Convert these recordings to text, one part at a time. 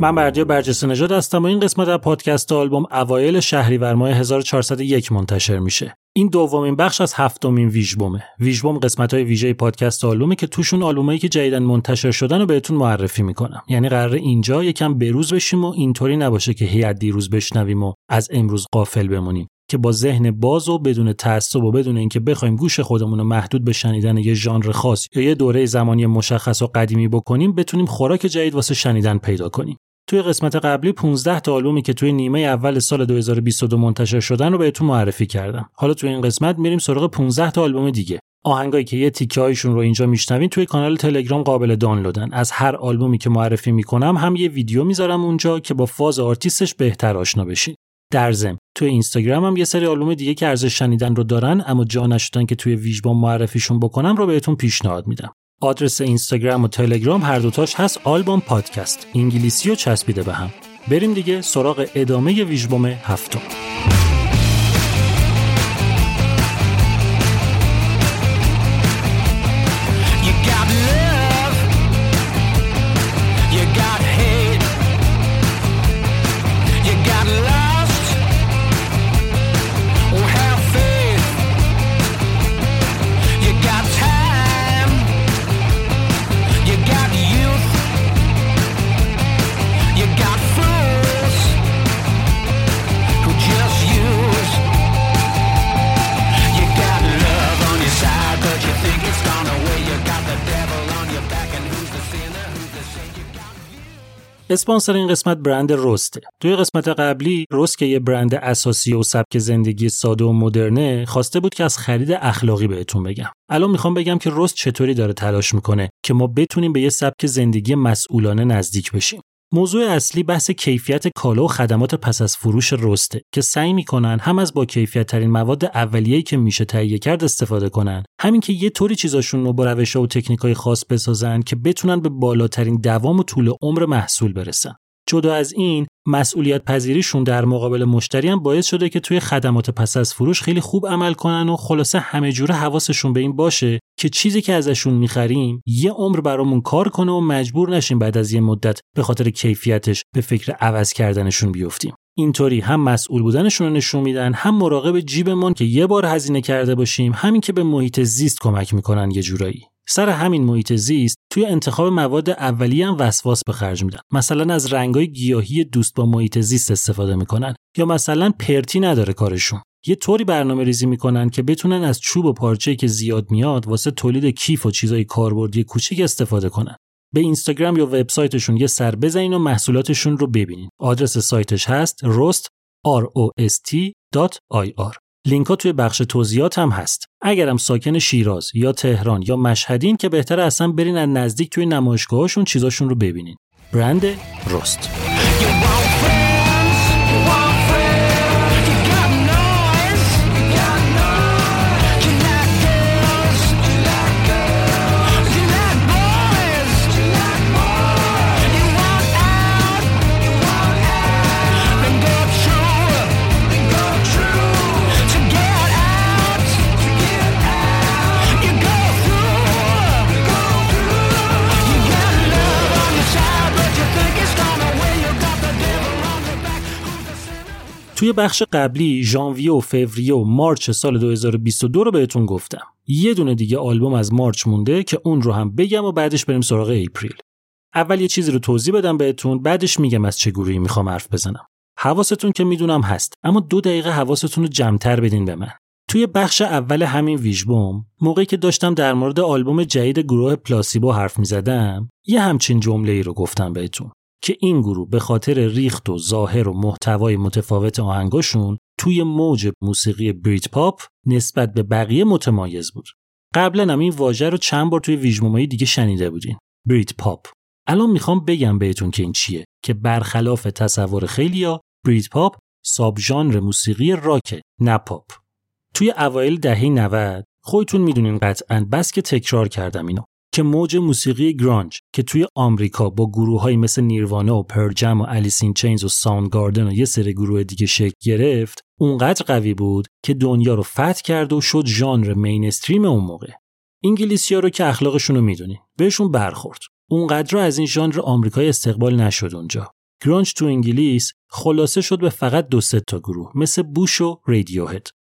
من بردیا برج نژاد هستم و این قسمت از پادکست آلبوم اوایل شهریور ماه 1401 منتشر میشه. این دومین بخش از هفتمین ویژبومه. ویژبوم قسمت‌های ویژه پادکست آلبومه که توشون آلبومایی که جدیداً منتشر شدن رو بهتون معرفی میکنم. یعنی قراره اینجا یکم بروز بشیم و اینطوری نباشه که هی از دیروز بشنویم و از امروز غافل بمونیم، که با ذهن باز و بدون تعصب و بدون اینکه بخوایم گوش خودمون رو محدود به شنیدن یه ژانر خاص یا یه دوره زمانی مشخص و قدیمی بکنیم، بتونیم خوراک جدید واسه شنیدن پیدا کنیم. توی قسمت قبلی 15 تا آلبومی که توی نیمه اول سال 2022 منتشر شدن رو بهتون معرفی کردم. حالا توی این قسمت میریم سراغ 15 تا آلبوم دیگه. آهنگایی که یه تیکه‌هایشون رو اینجا میشنوین توی کانال تلگرام قابل دانلودن. از هر آلبومی که معرفی میکنم هم یه ویدیو میذارم اونجا که با فاز آرتیستش بهتر آشنا بشین. در ضمن توی اینستاگرام هم یه سری آلبوم دیگه که ارزش شنیدن رو دارن اما جا نشدن که توی ویژبوم معرفیشون بکنم رو بهتون پیشنهاد میدم. آدرس اینستاگرام و تلگرام هر دوتاش هست آلبوم پادکست، انگلیسی و چسبیده به هم. بریم دیگه سراغ ادامه ویژبوم هفتم. اسپانسر این قسمت برند رسته. توی قسمت قبلی رست که یه برند اساسی و سبک زندگی ساده و مدرنه خواسته بود که از خرید اخلاقی بهتون بگم. الان میخوام بگم که رست چطوری داره تلاش میکنه که ما بتونیم به یه سبک زندگی مسئولانه نزدیک بشیم. موضوع اصلی بحث کیفیت کالا و خدمات پس از فروش رسته که سعی میکنن هم از با کیفیت ترین مواد اولیه‌ای که میشه تهیه کرد استفاده کنن، همین که یه طوری چیزاشون رو با روش‌ها و تکنیک‌های خاص بسازن که بتونن به بالاترین دوام و طول عمر محصول برسن. جدا از این، مسئولیت پذیریشون در مقابل مشتری هم باعث شده که توی خدمات پس از فروش خیلی خوب عمل کنن و خلاصه همه جوره حواسشون به این باشه که چیزی که ازشون می‌خریم یه عمر برامون کار کنه و مجبور نشیم بعد از یه مدت به خاطر کیفیتش به فکر عوض کردنشون بیفتیم. اینطوری هم مسئول بودنشون رو نشون میدن، هم مراقب جیبمون که یه بار هزینه کرده باشیم، همین که به محیط زیست کمک می‌کنن یه جورایی. سر همین محیط زیست توی انتخاب مواد اولیه هم وسواس به خرج میدن. مثلا از رنگای گیاهی دوست با محیط زیست استفاده میکنن، یا مثلا پرتی نداره کارشون. یه طوری برنامه‌ریزی میکنن که بتونن از چوب و پارچه‌ای که زیاد میاد واسه تولید کیف و چیزای کاربردی کوچیک استفاده کنن. به اینستاگرام یا وبسایتشون یه سر بزنین و محصولاتشون رو ببینین. آدرس سایتش هست rost.ir. لینک‌ها توی بخش توضیحات هم هست. اگرم ساکن شیراز یا تهران یا مشهدین که بهتره اصلا برین از نزدیک توی نمایشگاهاشون چیزاشون رو ببینین. برند رست. توی بخش قبلی ژانویه و فوریه و مارچ سال 2022 رو بهتون گفتم. یه دونه دیگه آلبوم از مارچ مونده که اون رو هم بگم و بعدش بریم سراغ اپریل. اول یه چیزی رو توضیح بدم بهتون، بعدش میگم از چه گروهی میخوام حرف بزنم. حواستون که میدونم هست، اما 2 دقیقه حواستون رو جمع‌تر بدین به من. توی بخش اول همین ویژبوم، موقعی که داشتم در مورد آلبوم جدید گروه پلاسیبو حرف میزدم، یه همچین جمله‌ای رو گفتم بهتون که این گروه به خاطر ریخت و ظاهر و محتوای متفاوت آهنگاشون توی موج موسیقی بریت پاپ نسبت به بقیه متمایز بود. قبلا هم این واژه رو چند بار توی ویژمومای دیگه شنیده بودین، بریت پاپ. الان میخوام بگم بهتون که این چیه، که برخلاف تصور خیلیا، بریت پاپ ساب ژانر موسیقی راک، نه پاپ. توی اوایل دهه 90 خودتون میدونین قطعاً، بس که تکرار کردم اینو، که موج موسیقی گرانج که توی آمریکا با گروه‌های مثل نیروانا و پرل جم و الیس این چینز و ساوندگاردن و یه سری گروه دیگه شکل گرفت، اونقدر قوی بود که دنیا رو فتح کرد و شد ژانر مینستریم اون موقع. انگلیسی‌ها رو که اخلاقشون رو میدونین، بهشون برخورد. اونقدر از این ژانر آمریکایی استقبال نشد اونجا. گرانج تو انگلیس خلاصه شد به فقط 2-3 گروه مثل بوش و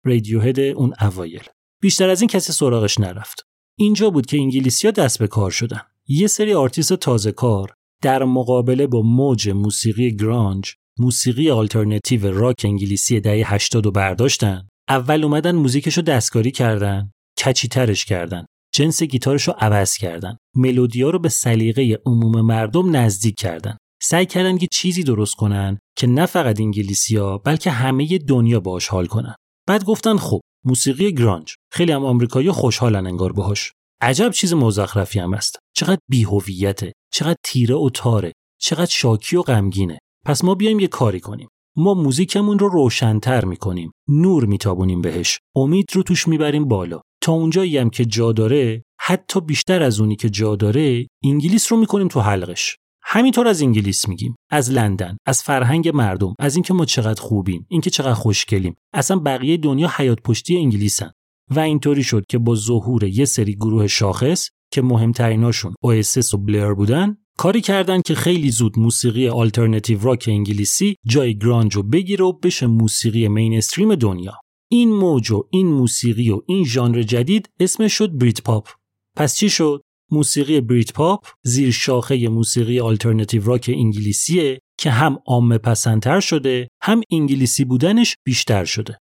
رادیوهد اون اوایل. بیشتر از این کسی سراغش نرفت. اینجا بود که انگلیسی‌ها دست به کار شدن. یه سری آرتیست تازه کار در مقابله با موج موسیقی گرانج، موسیقی آلترناتیو راک انگلیسی دهه 80 رو برداشتن. اول اومدن موزیکشو دستکاری کردن، کچی‌ترش کردن، جنس گیتارشو عوض کردن، ملودی‌ها رو به سلیقه عموم مردم نزدیک کردن. سعی کردن که چیزی درست کنن که نه فقط انگلیسی‌ها بلکه همه دنیا باهاش حال کنن. بعد گفتن خب موسیقی گرانج، خیلی هم آمریکایی خوشحالن انگار باهاش. عجب چیز مزخرفی هم است. چقدر بی‌هویته، چقدر تیره و تاره، چقدر شاکی و غمگینه. پس ما بیایم یه کاری کنیم. ما موزیکمون رو روشن‌تر می‌کنیم، نور می‌تابونیم بهش، امید رو توش می‌بریم بالا. تا اونجایی هم که جا داره، حتی بیشتر از اونی که جا داره، انگلیس رو می‌کنیم تو حلقش. همینطور از انگلیس میگیم، از لندن، از فرهنگ مردم، از اینکه ما چقدر خوبیم، اینکه چقدر خوشگلیم، اصلا بقیه دنیا حیات پشتی انگلیسن. و اینطوری شد که با ظهور یه سری گروه شاخص که مهمتریناشون اواسیس و بلر بودن، کاری کردن که خیلی زود موسیقی آلترناتیو راک انگلیسی جای گرانج رو بگیره و بشه موسیقی مینستریم دنیا. این موج و این موسیقی و این ژانر جدید اسمش شد بریت پاپ. پس چی شد؟ موسیقی بریت پاپ زیر شاخه موسیقی آلترناتیو راک انگلیسیه که هم عامه پسندتر شده، هم انگلیسی بودنش بیشتر شده.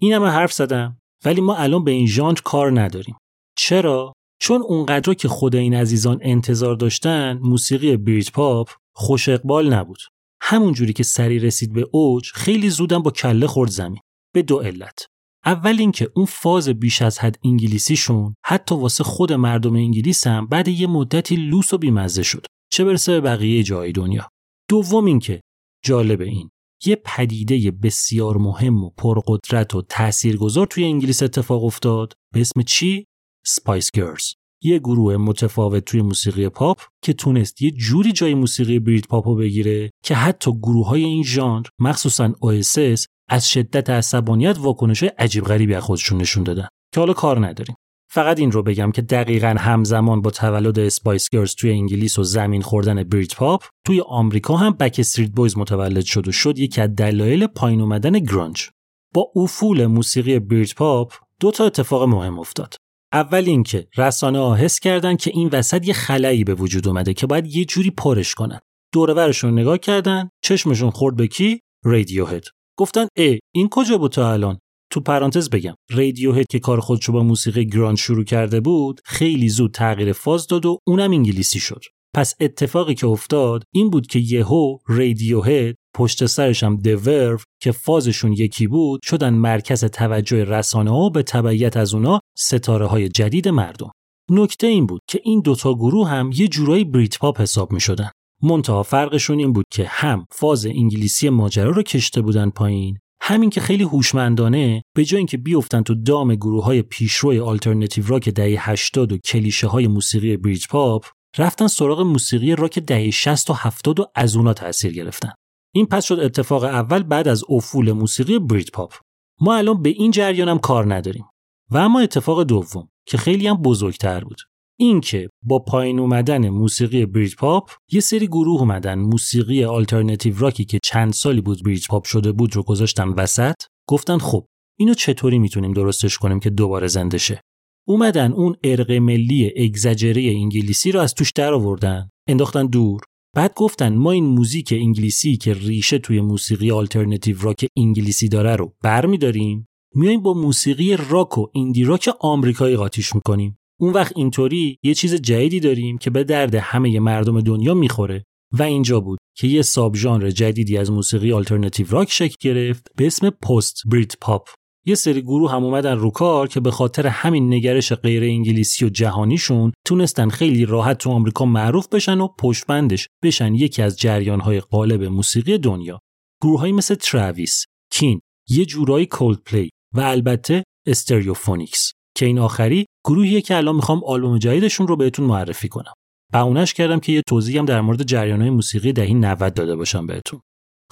این همه حرف زدم، ولی ما الان به این ژانر کار نداریم. چرا؟ چون اونقدر که خود این عزیزان انتظار داشتن، موسیقی بریت پاپ خوش اقبال نبود. همون جوری که سری رسید به اوج، خیلی زودم با کله خورد زمین. به 2 علت. اول اینکه اون فاز بیش از حد انگلیسیشون حتی واسه خود مردم انگلیس هم بعد یه مدتی لوس و بیمزه شد، چه برسه به بقیه جای دنیا. دوم اینکه جالب این یه پدیده بسیار مهم و پرقدرت و تاثیرگذار توی انگلیس اتفاق افتاد به اسم چی؟ اسپایس گرلز. یه گروه متفاوت توی موسیقی پاپ که تونست یه جوری جای موسیقی بریت پاپو بگیره که حتی گروه‌های این ژانر، مخصوصاً اواسیس، از شدت عصبانیت واکنش‌های عجیب غریبی از خودشون نشون دادن که حالا کار نداریم. فقط این رو بگم که دقیقاً همزمان با تولد اسپایس گرلز توی انگلیس و زمین خوردن بریت پاپ، توی آمریکا هم بک استریت بویز متولد شد و شد یکی از دلایل پایین اومدن گرانج. با افول موسیقی بریت پاپ 2 اتفاق مهم افتاد. اول اینکه رسانه‌ها حس کردن که این وسط یه خلایی به وجود اومده که باید یه جوری پرش کنن. دور و برشون نگاه کردن، چشمشون خورد به کی؟ رادیوهد. گفتن این کجا بود تا الان؟ تو پرانتز بگم، رادیوهد که کار خودشو با موسیقی گرانج شروع کرده بود، خیلی زود تغییر فاز داد و اونم انگلیسی شد. پس اتفاقی که افتاد این بود که یهو رادیوهد، پشت سرش هم دورف که فازشون یکی بود، شدن مرکز توجه رسانه‌ها و به تبعیت از اونا ستاره‌های جدید مردم. نکته این بود که این 2 گروه هم یه جورایی بریت پاپ حساب می‌شدن. منتها فرقشون این بود که هم فاز انگلیسی ماجرا رو کشته بودن پایین، همین که خیلی هوشمندانه به جای اینکه بیفتن تو دام گروه‌های پیشروی آلترناتیو راک دهه 80 و کلیشه‌های موسیقی بریت پاپ، رفتن سراغ موسیقی راک دهه 60 و 70 و از اونها تأثیر گرفتن. این پس شد اتفاق اول بعد از افول موسیقی بریت پاپ. ما الان به این جریان هم کار نداریم. و اما اتفاق دوم که خیلی هم بزرگتر بود. این که با پایین اومدن موسیقی بریج پاپ یه سری گروه اومدن موسیقی آلترناتیو راکی که چند سالی بود بریج پاپ شده بود رو گذاشتن وسط، گفتن خب اینو چطوری میتونیم درستش کنیم که دوباره زنده شه؟ اومدن اون ارق ملی اگزاجره انگلیسی رو از توش درآوردن، انداختن دور. بعد گفتن ما این موزیک انگلیسی که ریشه توی موسیقی آلترناتیو راک انگلیسی داره رو برمی‌داریم، میایم با موسیقی راک و ایندی راک آمریکایی قاطیش می‌کنیم. اون وقت اینطوری یه چیز جدیدی داریم که به درد همه مردم دنیا میخوره. و اینجا بود که یه ساب ژانر جدیدی از موسیقی آلترناتیو راک شکل گرفت به اسم پست بریت پاپ. یه سری گروه هم اومدن رو کار که به خاطر همین نگرش غیر انگلیسی و جهانیشون تونستن خیلی راحت تو آمریکا معروف بشن و پشتبندش بشن یکی از جریان‌های قالب موسیقی دنیا. گروه‌هایی مثل تراویس، کین، یه جورایی کولدپلی و البته استریوفونیکس که این آخری گروهیه که الان میخوام آلبوم جدیدشون رو بهتون معرفی کنم. بهونش کردم که یه توضیحی هم در مورد جریان‌های موسیقی دهه 90 داده باشم بهتون.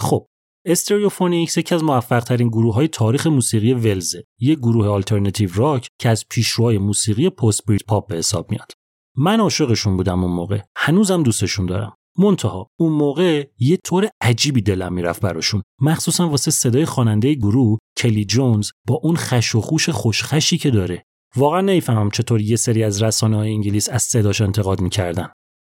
خب استریوفونیکس یکی از موفق‌ترین گروه‌های تاریخ موسیقی ولزه، یک گروه آلترناتیو راک که از پیشروهای موسیقی پست بریت پاپ به حساب میاد. من عاشقشون بودم اون موقع، هنوزم دوستشون دارم. منتها اون موقع یه طور عجیبی دلم میرفت براشون، مخصوصا واسه صدای خواننده گروه کلی جونز با اون خش و خوش خوشخشی که داره. واقعا نمی‌فهمم چطور یه سری از رسانه‌های انگلیس از صداش انتقاد می‌کردن.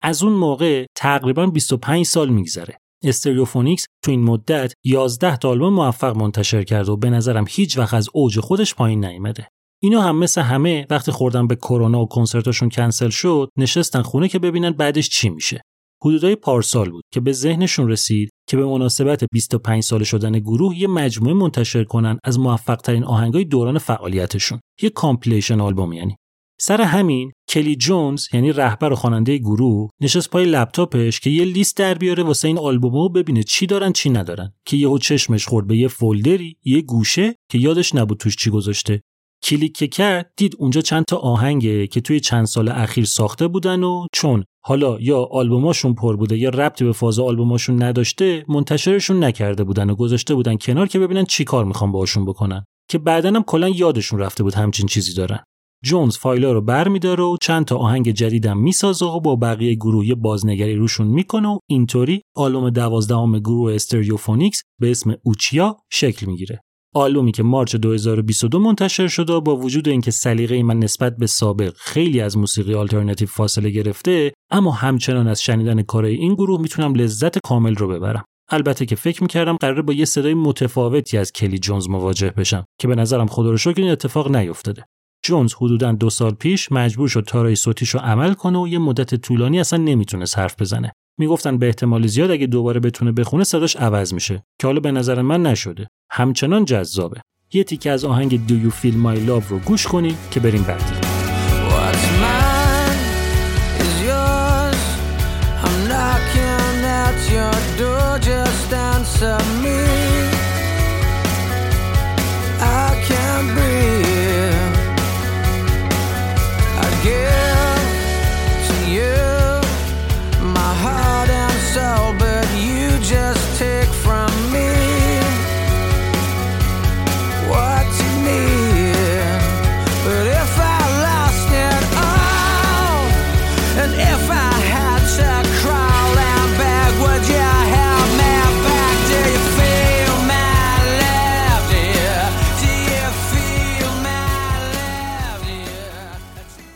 از اون موقع تقریباً 25 سال می‌گذره. استریوفونیکس تو این مدت 11 تا آلبوم موفق منتشر کرد و به نظرم هیچ وقت از اوج خودش پایین نیامده. اینا هم مثل همه وقتی خوردن به کرونا و کنسرتاشون کنسل شد، نشستن خونه که ببینن بعدش چی میشه. حدودای پارسال بود که به ذهنشون رسید که به مناسبت 25 ساله شدن گروه یه مجموعه منتشر کنن از موفق‌ترین آهنگای دوران فعالیتشون، یه کامپلیشن آلبوم یعنی. سر همین کلی جونز یعنی رهبر و خواننده گروه نشست پای لپتاپش که یه لیست در بیاره واسه این آلبومو ببینه چی دارن چی ندارن، که یهو چشمش خورد به یه فولدری یه گوشه که یادش نبود توش چی گذاشته. کلیک که کرد دید اونجا چند تا آهنگه که توی چند سال اخیر ساخته بودن و چون حالا یا آلبوماشون پر بوده یا ربطی به فاز آلبوماشون نداشته منتشرشون نکرده بودن و گذاشته بودن کنار که ببینن چی کار میخوان باهاشون بکنن، که بعداً هم کلا یادشون رفته بود همچین چیزی دارن. جونز فایلا رو برمی‌داره و چند تا آهنگ جدیدم میسازه و با بقیه گروه یه بازنگری روشون میکنه و اینطوری آلبوم 12ام گروه استریوفونیکس به اسم اوچیا شکل میگیره. آلبومی که مارچ 2022 منتشر شد و با وجود اینکه سلیقه من نسبت به سابق خیلی از موسیقی آلترناتیو فاصله گرفته، اما همچنان از شنیدن کارهای این گروه میتونم لذت کامل رو ببرم. البته که فکر میکردم قراره با یه صدای متفاوتی از کلی جونز مواجه بشم که به نظرم خدا رو شکر این اتفاق نیفتاده. جونز حدوداً 2 سال پیش مجبور شد تارای صوتیشو عمل کنه و یه مدت طولانی اصلا نمیتونست حرف بزنه. میگفتن به احتمال زیاد اگه دوباره بتونه بخونه صداش عوض میشه، که حالا به نظر من نشده. همچنان جذابه. یه تیکه از آهنگ Do You Feel My Love رو گوش کنی که بریم بعدی.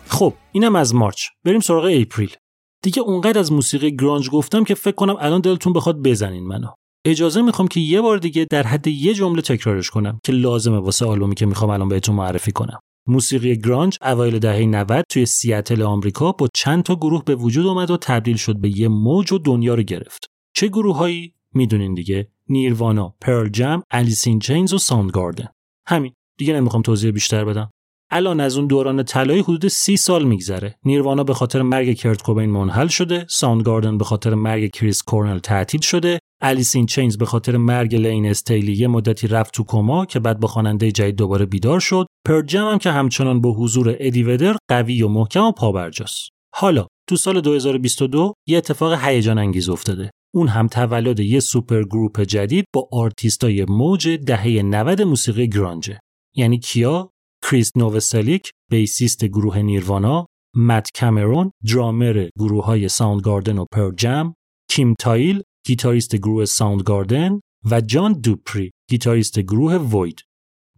خب اینم از مارچ، بریم سراغ اپریل. دیگه اونقدر از موسیقی گرانج گفتم که فکر کنم الان دلتون بخواد بزنین منو. اجازه میخوام که یه بار دیگه در حد یه جمله تکرارش کنم که لازمه واسه آلبومی که میخوام الان بهتون معرفی کنم. موسیقی گرانج اوایل دهه 90 توی سیاتل آمریکا با چند تا گروه به وجود اومد و تبدیل شد به یه موج و دنیا رو گرفت. چه گروهایی؟ میدونین دیگه، نیروانا، پرل جم، الیس این چینز و ساوندگاردن. همین، دیگه نمیخوام توضیح بیشتر بدم. الان از اون دوران طلایی حدود 30 سال میگذره. نیروانا به خاطر مرگ کرت کوبین منحل شده، ساوندگاردن به خاطر مرگ کریس کورنل تعطیل شده، الیس این چینز به خاطر مرگ لین استیلی یه مدتی رفت تو کما که بعد با خواننده جدید دوباره بیدار شد، پرل جم هم که همچنان با حضور ادی ودر قوی و محکم و پابرجاست. حالا تو سال 2022 یه اتفاق هیجان انگیز افتاده. اون هم تولد یه سوپر گروپ جدید با آرتिस्टای موج دهه 90 موسیقی گرانج. یعنی کیا؟ کریست نووسلیک بیسیست گروه نیروانا، مت کامرون درامر گروه‌های ساوندگاردن و پرل جم، کیم تایل گیتاریست گروه ساوندگاردن و جان دوپری گیتاریست گروه وید.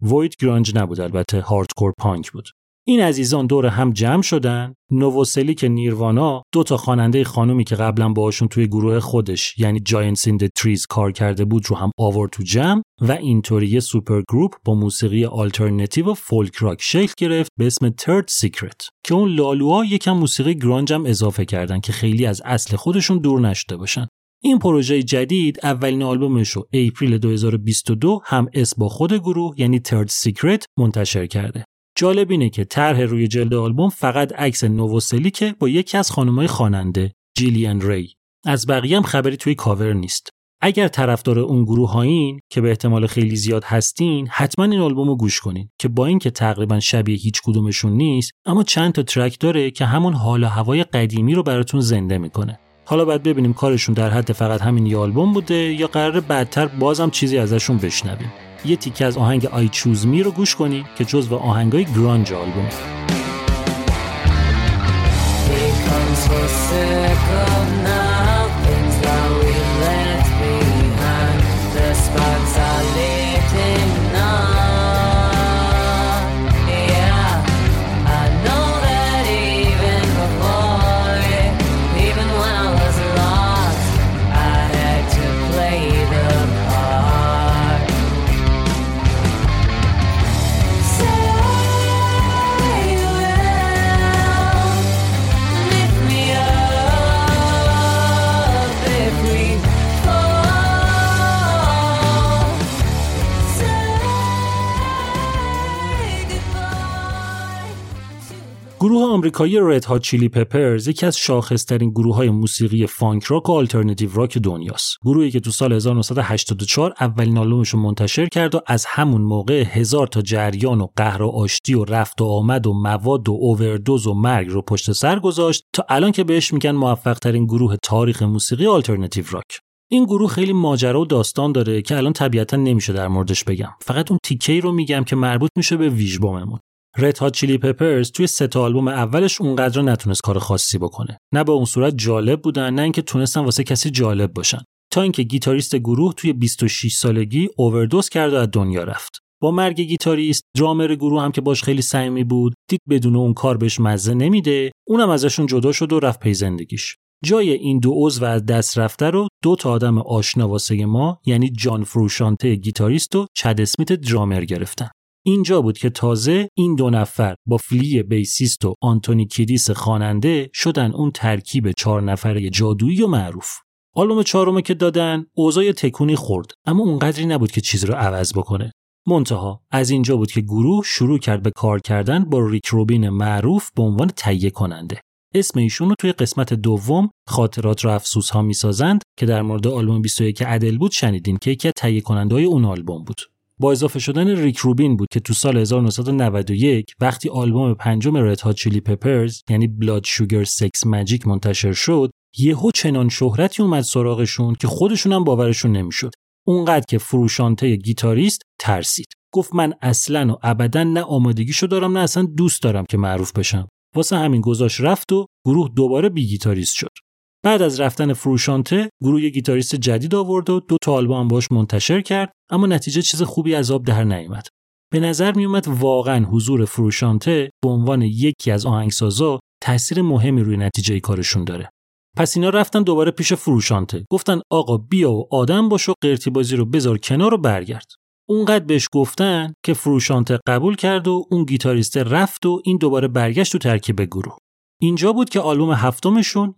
وید گرانج نبود، البته هاردکور پانک بود. این عزیزان دور هم جمع شدن. نووسلیک نیروانا، دو تا خواننده خانومی که قبلا باهاشون توی گروه خودش یعنی جاینتس این د تریز کار کرده بود رو هم آورد تو جمع و اینطوری یه سوپر گروپ با موسیقی آلترناتیو و فولک راک شکل گرفت به اسم ترد سیکرت که اون لالوها یکم موسیقی گرانج هم اضافه کردن که خیلی از اصل خودشون دور نشده باشن. این پروژه جدید اولین آلبومش رو اپریل 2022 هم اس با خود گروه یعنی ترد سیکرت منتشر کرده. جالب اینه که طرح روی جلد آلبوم فقط عکس نووسلیکه با یکی از خانم‌های خواننده جیلیان ری. از بقیه هم خبری توی کاور نیست. اگر طرفدار اون گروه هایین که به احتمال خیلی زیاد هستین، حتما این آلبومو گوش کنین که با اینکه تقریبا شبیه هیچ کدومشون نیست، اما چند تا ترک داره که همون حال و هوای قدیمی رو براتون زنده میکنه. حالا باید ببینیم کارشون در حد فقط همین یه آلبوم بوده یا قراره بعدتر بازم چیزی ازشون بشنویم. یه تیکه از آهنگ آی چوز می رو گوش کنی که جزو آهنگای گرانج آلبوم. گروه آمریکایی رد هات چیلی پپرز یکی از شاخص‌ترین گروه‌های موسیقی فانک راک و آلترناتیو راک دنیاست. گروهی که تو سال 1984 اولین آلبومش رو منتشر کرد و از همون موقع هزار تا جریان و قهر و آشتی و رفت و آمد و مواد و اووردوز و مرگ رو پشت سر گذاشت تا الان که بهش میگن موفق‌ترین گروه تاریخ موسیقی آلترناتیو راک. این گروه خیلی ماجرا و داستان داره که الان طبیعتاً نمیشه در موردش بگم. فقط اون تیکه‌ای رو میگم که مربوط میشه به ویژباممون. رد هات چیلی پپرز توی سه تا آلبوم اولش اونقدر نتونست کار خاصی بکنه. نه به اون صورت جالب بودن، نه اینکه تونستن واسه کسی جالب باشن. تا اینکه گیتاریست گروه توی 26 سالگی اووردوز کرد و از دنیا رفت. با مرگ گیتاریست، درامر گروه هم که باش خیلی صمیمی بود، دید بدون اون کار بهش مزه نمیده، اونم ازشون جدا شد و رفت پی زندگیش. جای این دو عضو از دست رفته رو دو تا آدم آشنا واسه ما، یعنی جان فروشانته گیتاریست و چد اسمیت درامر گرفتن. اینجا بود که تازه این دو نفر با فلی بیسیست و آنتونی کیدیس خواننده شدن اون ترکیب 4 نفره جادویی و معروف. آلبوم 4 که دادن اوضاع تکونی خورد، اما اونقدری نبود که چیز رو عوض بکنه. منتها از اینجا بود که گروه شروع کرد به کار کردن با ریک روبین معروف به عنوان تهیه کننده. اسم ایشون رو توی قسمت دوم خاطرات رو افسوس ها میسازند که در مورد آلبوم 21 عدل بود شنیدین که یکی از تهیه کننده‌های اون آلبوم بود. با اضافه شدن ریک روبین بود که تو سال 1991 وقتی آلبوم 5 رد هات چیلی پپرز یعنی بلاد شوگر سکس ماجیک منتشر شد، یهو چنان شهرتی اومد سراغشون که خودشون هم باورشون نمیشد. اونقدر که فروشانته گیتاریست ترسید. گفت من اصلاً و ابداً نه آمادگیشو دارم نه اصلاً دوست دارم که معروف بشم. واسه همین گذاش رفت و گروه دوباره بی گیتاریست شد. بعد از رفتن فروشانته گروه یه گیتاریست جدید آورد و 2 آلبوم هم باش منتشر کرد، اما نتیجه چیز خوبی از آب در نیامد. به نظر می اومد واقعا حضور فروشانته به عنوان یکی از آهنگسازا تأثیر مهمی روی نتیجه کارشون داره. پس اینا رفتن دوباره پیش فروشانته، گفتن آقا بیا و آدم باش و قرتی بازی رو بذار کنار و برگرد. اونقدر بهش گفتن که فروشانته قبول کرد و اون گیتاریست رفت و این دوباره برگشت تو ترکیب گروه. اینجا بود که آلبوم 7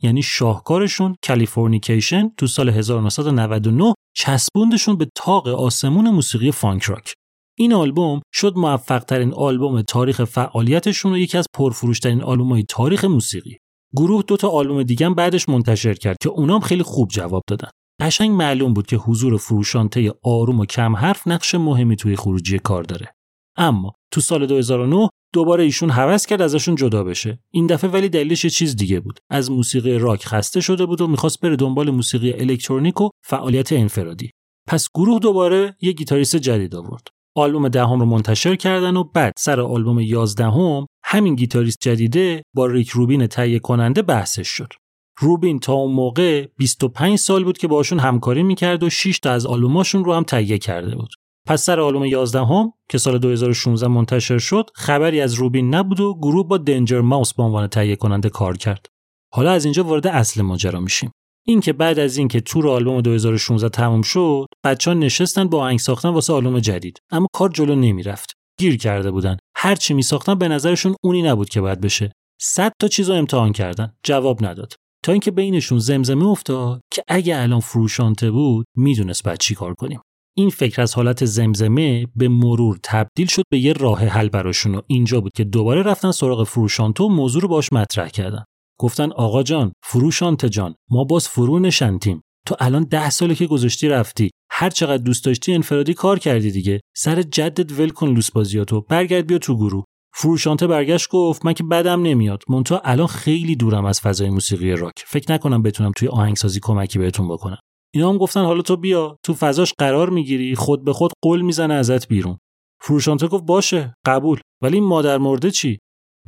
یعنی شاهکارشون کالیفرنیکیشن تو سال 1999 چسبوندشون به طاق آسمون موسیقی فانک راک. این آلبوم شد موفق‌ترین آلبوم تاریخ فعالیتشون و یکی از پرفروش‌ترین آلبوم‌های تاریخ موسیقی. گروه 2 آلبوم دیگه هم بعدش منتشر کرد که اونام خیلی خوب جواب دادن. قشنگ معلوم بود که حضور فروشانته آروم و کم حرف نقش مهمی توی خروجی کار داره. اما تو سال 2009 دوباره ایشون هوس کرد ازشون جدا بشه. این دفعه ولی دلیلش یه چیز دیگه بود. از موسیقی راک خسته شده بود و می‌خواست بره دنبال موسیقی الکترونیک و فعالیت انفرادی. پس گروه دوباره یه گیتاریست جدید آورد. آلبوم 10 رو منتشر کردن و بعد سر آلبوم 11 هم همین گیتاریست جدیده با ریک روبین تهیه کننده بحثش شد. روبین تا اون موقع 25 سال بود که باشون همکاری میکرد و 6 تا از آلبوماشون رو هم تهیه کرده بود. پس سر آلبوم 11 هم که سال 2016 منتشر شد خبری از روبین نبود و گروه با دنجر ماوس به عنوان تهیه کننده کار کرد. حالا از اینجا وارد اصل ماجرا میشیم. این که بعد از این که تور آلبوم 2016 تموم شد، بچه‌ها نشستن با آهنگ ساختن واسه آلبوم جدید، اما کار جلو نمیرفت. گیر کرده بودن. هر چی میساختن به نظرشون اونی نبود که باید بشه. 100 تا چیزو امتحان کردن، جواب نداد. تا اینکه بینشون زمزمه افتاد که اگه الان فروشانته بود، میدونست بعد چی کار کنیم. این فکر از حالت زمزمه به مرور تبدیل شد به یه راه حل براشون و اینجا بود که دوباره رفتن سراغ فروشانته و موضوع رو باهاش مطرح کردن. گفتن آقا جان، فروشانته جان، ما باز فرو نشنتیم. تو الان 10 ساله که گذشتی رفتی، هر چقدر دوست داشتی انفرادی کار کردی دیگه. سر جدت ول کن لوس بازیاتو، برگرد بیا تو گروه. فروشانته برگشت گفت من که بدم نمیاد، منتها الان خیلی دورم از فضای موسیقی راک، فکر نکنم بتونم توی آهنگسازی کمکی بهتون بکنم. اینا هم گفتن حالا تو بیا تو فضاش قرار میگیری، خود به خود قول میزنه ازت بیرون. فروشانته گفت باشه قبول، ولی این مادر مرده چی؟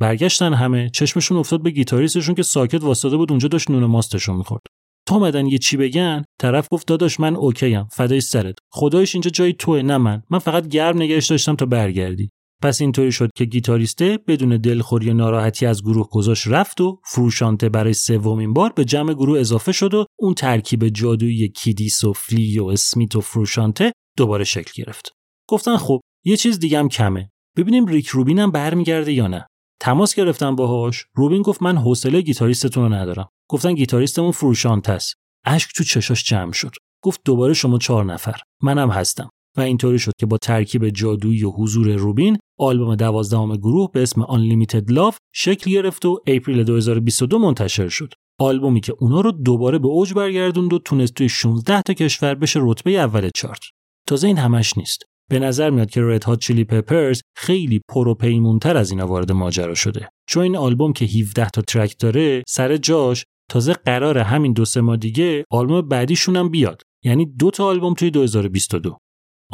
برگشتن همه چشمشون افتاد به گیتاریستشون که ساکت واسطاده بود اونجا داشت نون ماستشون میخورد. تا اومدن یه چی بگن، طرف گفت داداش من اوکی ام، فدای سرت، خدایش اینجا جای توئه نه من فقط گرم نگهش داشتم تا برگردی. پس اینطوری شد که گیتاریسته بدون دلخوری و ناراحتی از گروه گذاش رفت و فروشانته برای سومین بار به جمع گروه اضافه شد و اون ترکیب جادویی کیدیس و فلی و اسمیت و فروشانته دوباره شکل گرفت. گفتن خب یه چیز دیگه هم کمه، ببینیم ریک روبین هم برمیگرده یا نه. تماس گرفتن باهاش، روبین گفت من حوصله گیتاریستتون رو ندارم. گفتن گیتاریستمون فروشانته است. اشک تو چشاش جمع شد. گفت دوباره شما 4 نفر، منم هستم. و اینطوری شد که با ترکیب جادویی و حضور روبین آلبوم 12ام گروه به اسم Unlimited Love شکل گرفت و اپریل 2022 منتشر شد. آلبومی که اونا رو دوباره به اوج برگردوند و تونست توی 16 تا کشور بشه رتبه اول چارت. تازه این همش نیست. به نظر میاد که رد هات چیلی پپرز خیلی پر و پیمونتر از اینا وارد ماجرا شده. چون این آلبوم که 17 تا ترک داره سر جاش، تازه قرار همین 2-3 ماه دیگه آلبوم بعدیشون هم بیاد. یعنی 2 تا آلبوم توی 2022.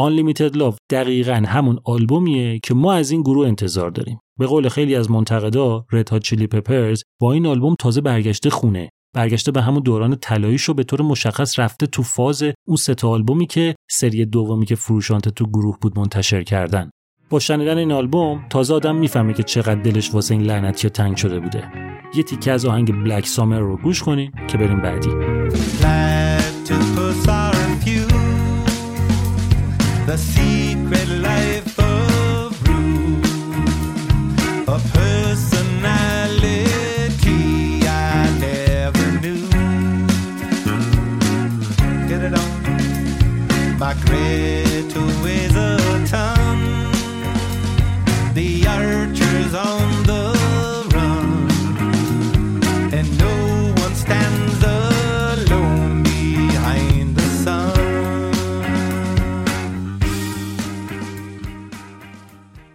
Unlimited Love دقیقاً همون آلبومیه که ما از این گروه انتظار داریم. به قول خیلی از منتقدا، Red Hot Chili Peppers با این آلبوم تازه برگشته خونه. برگشته به همون دوران طلایی‌شو، به طور مشخص رفته تو فاز اون 3 تا آلبومی که سری دومی که فروشانته تو گروه بود منتشر کردن. با شنیدن این آلبوم تازه آدم میفهمه که چقدر دلش واسه این لعنتی‌ها تنگ شده بوده. یه تیکه از آهنگ Black Summer رو گوش کنین که بریم بعدی. The secret life of Blue, a personality I never knew. Get it on, my great with a tongue. The archers on the run, and no one stands alone behind the sun.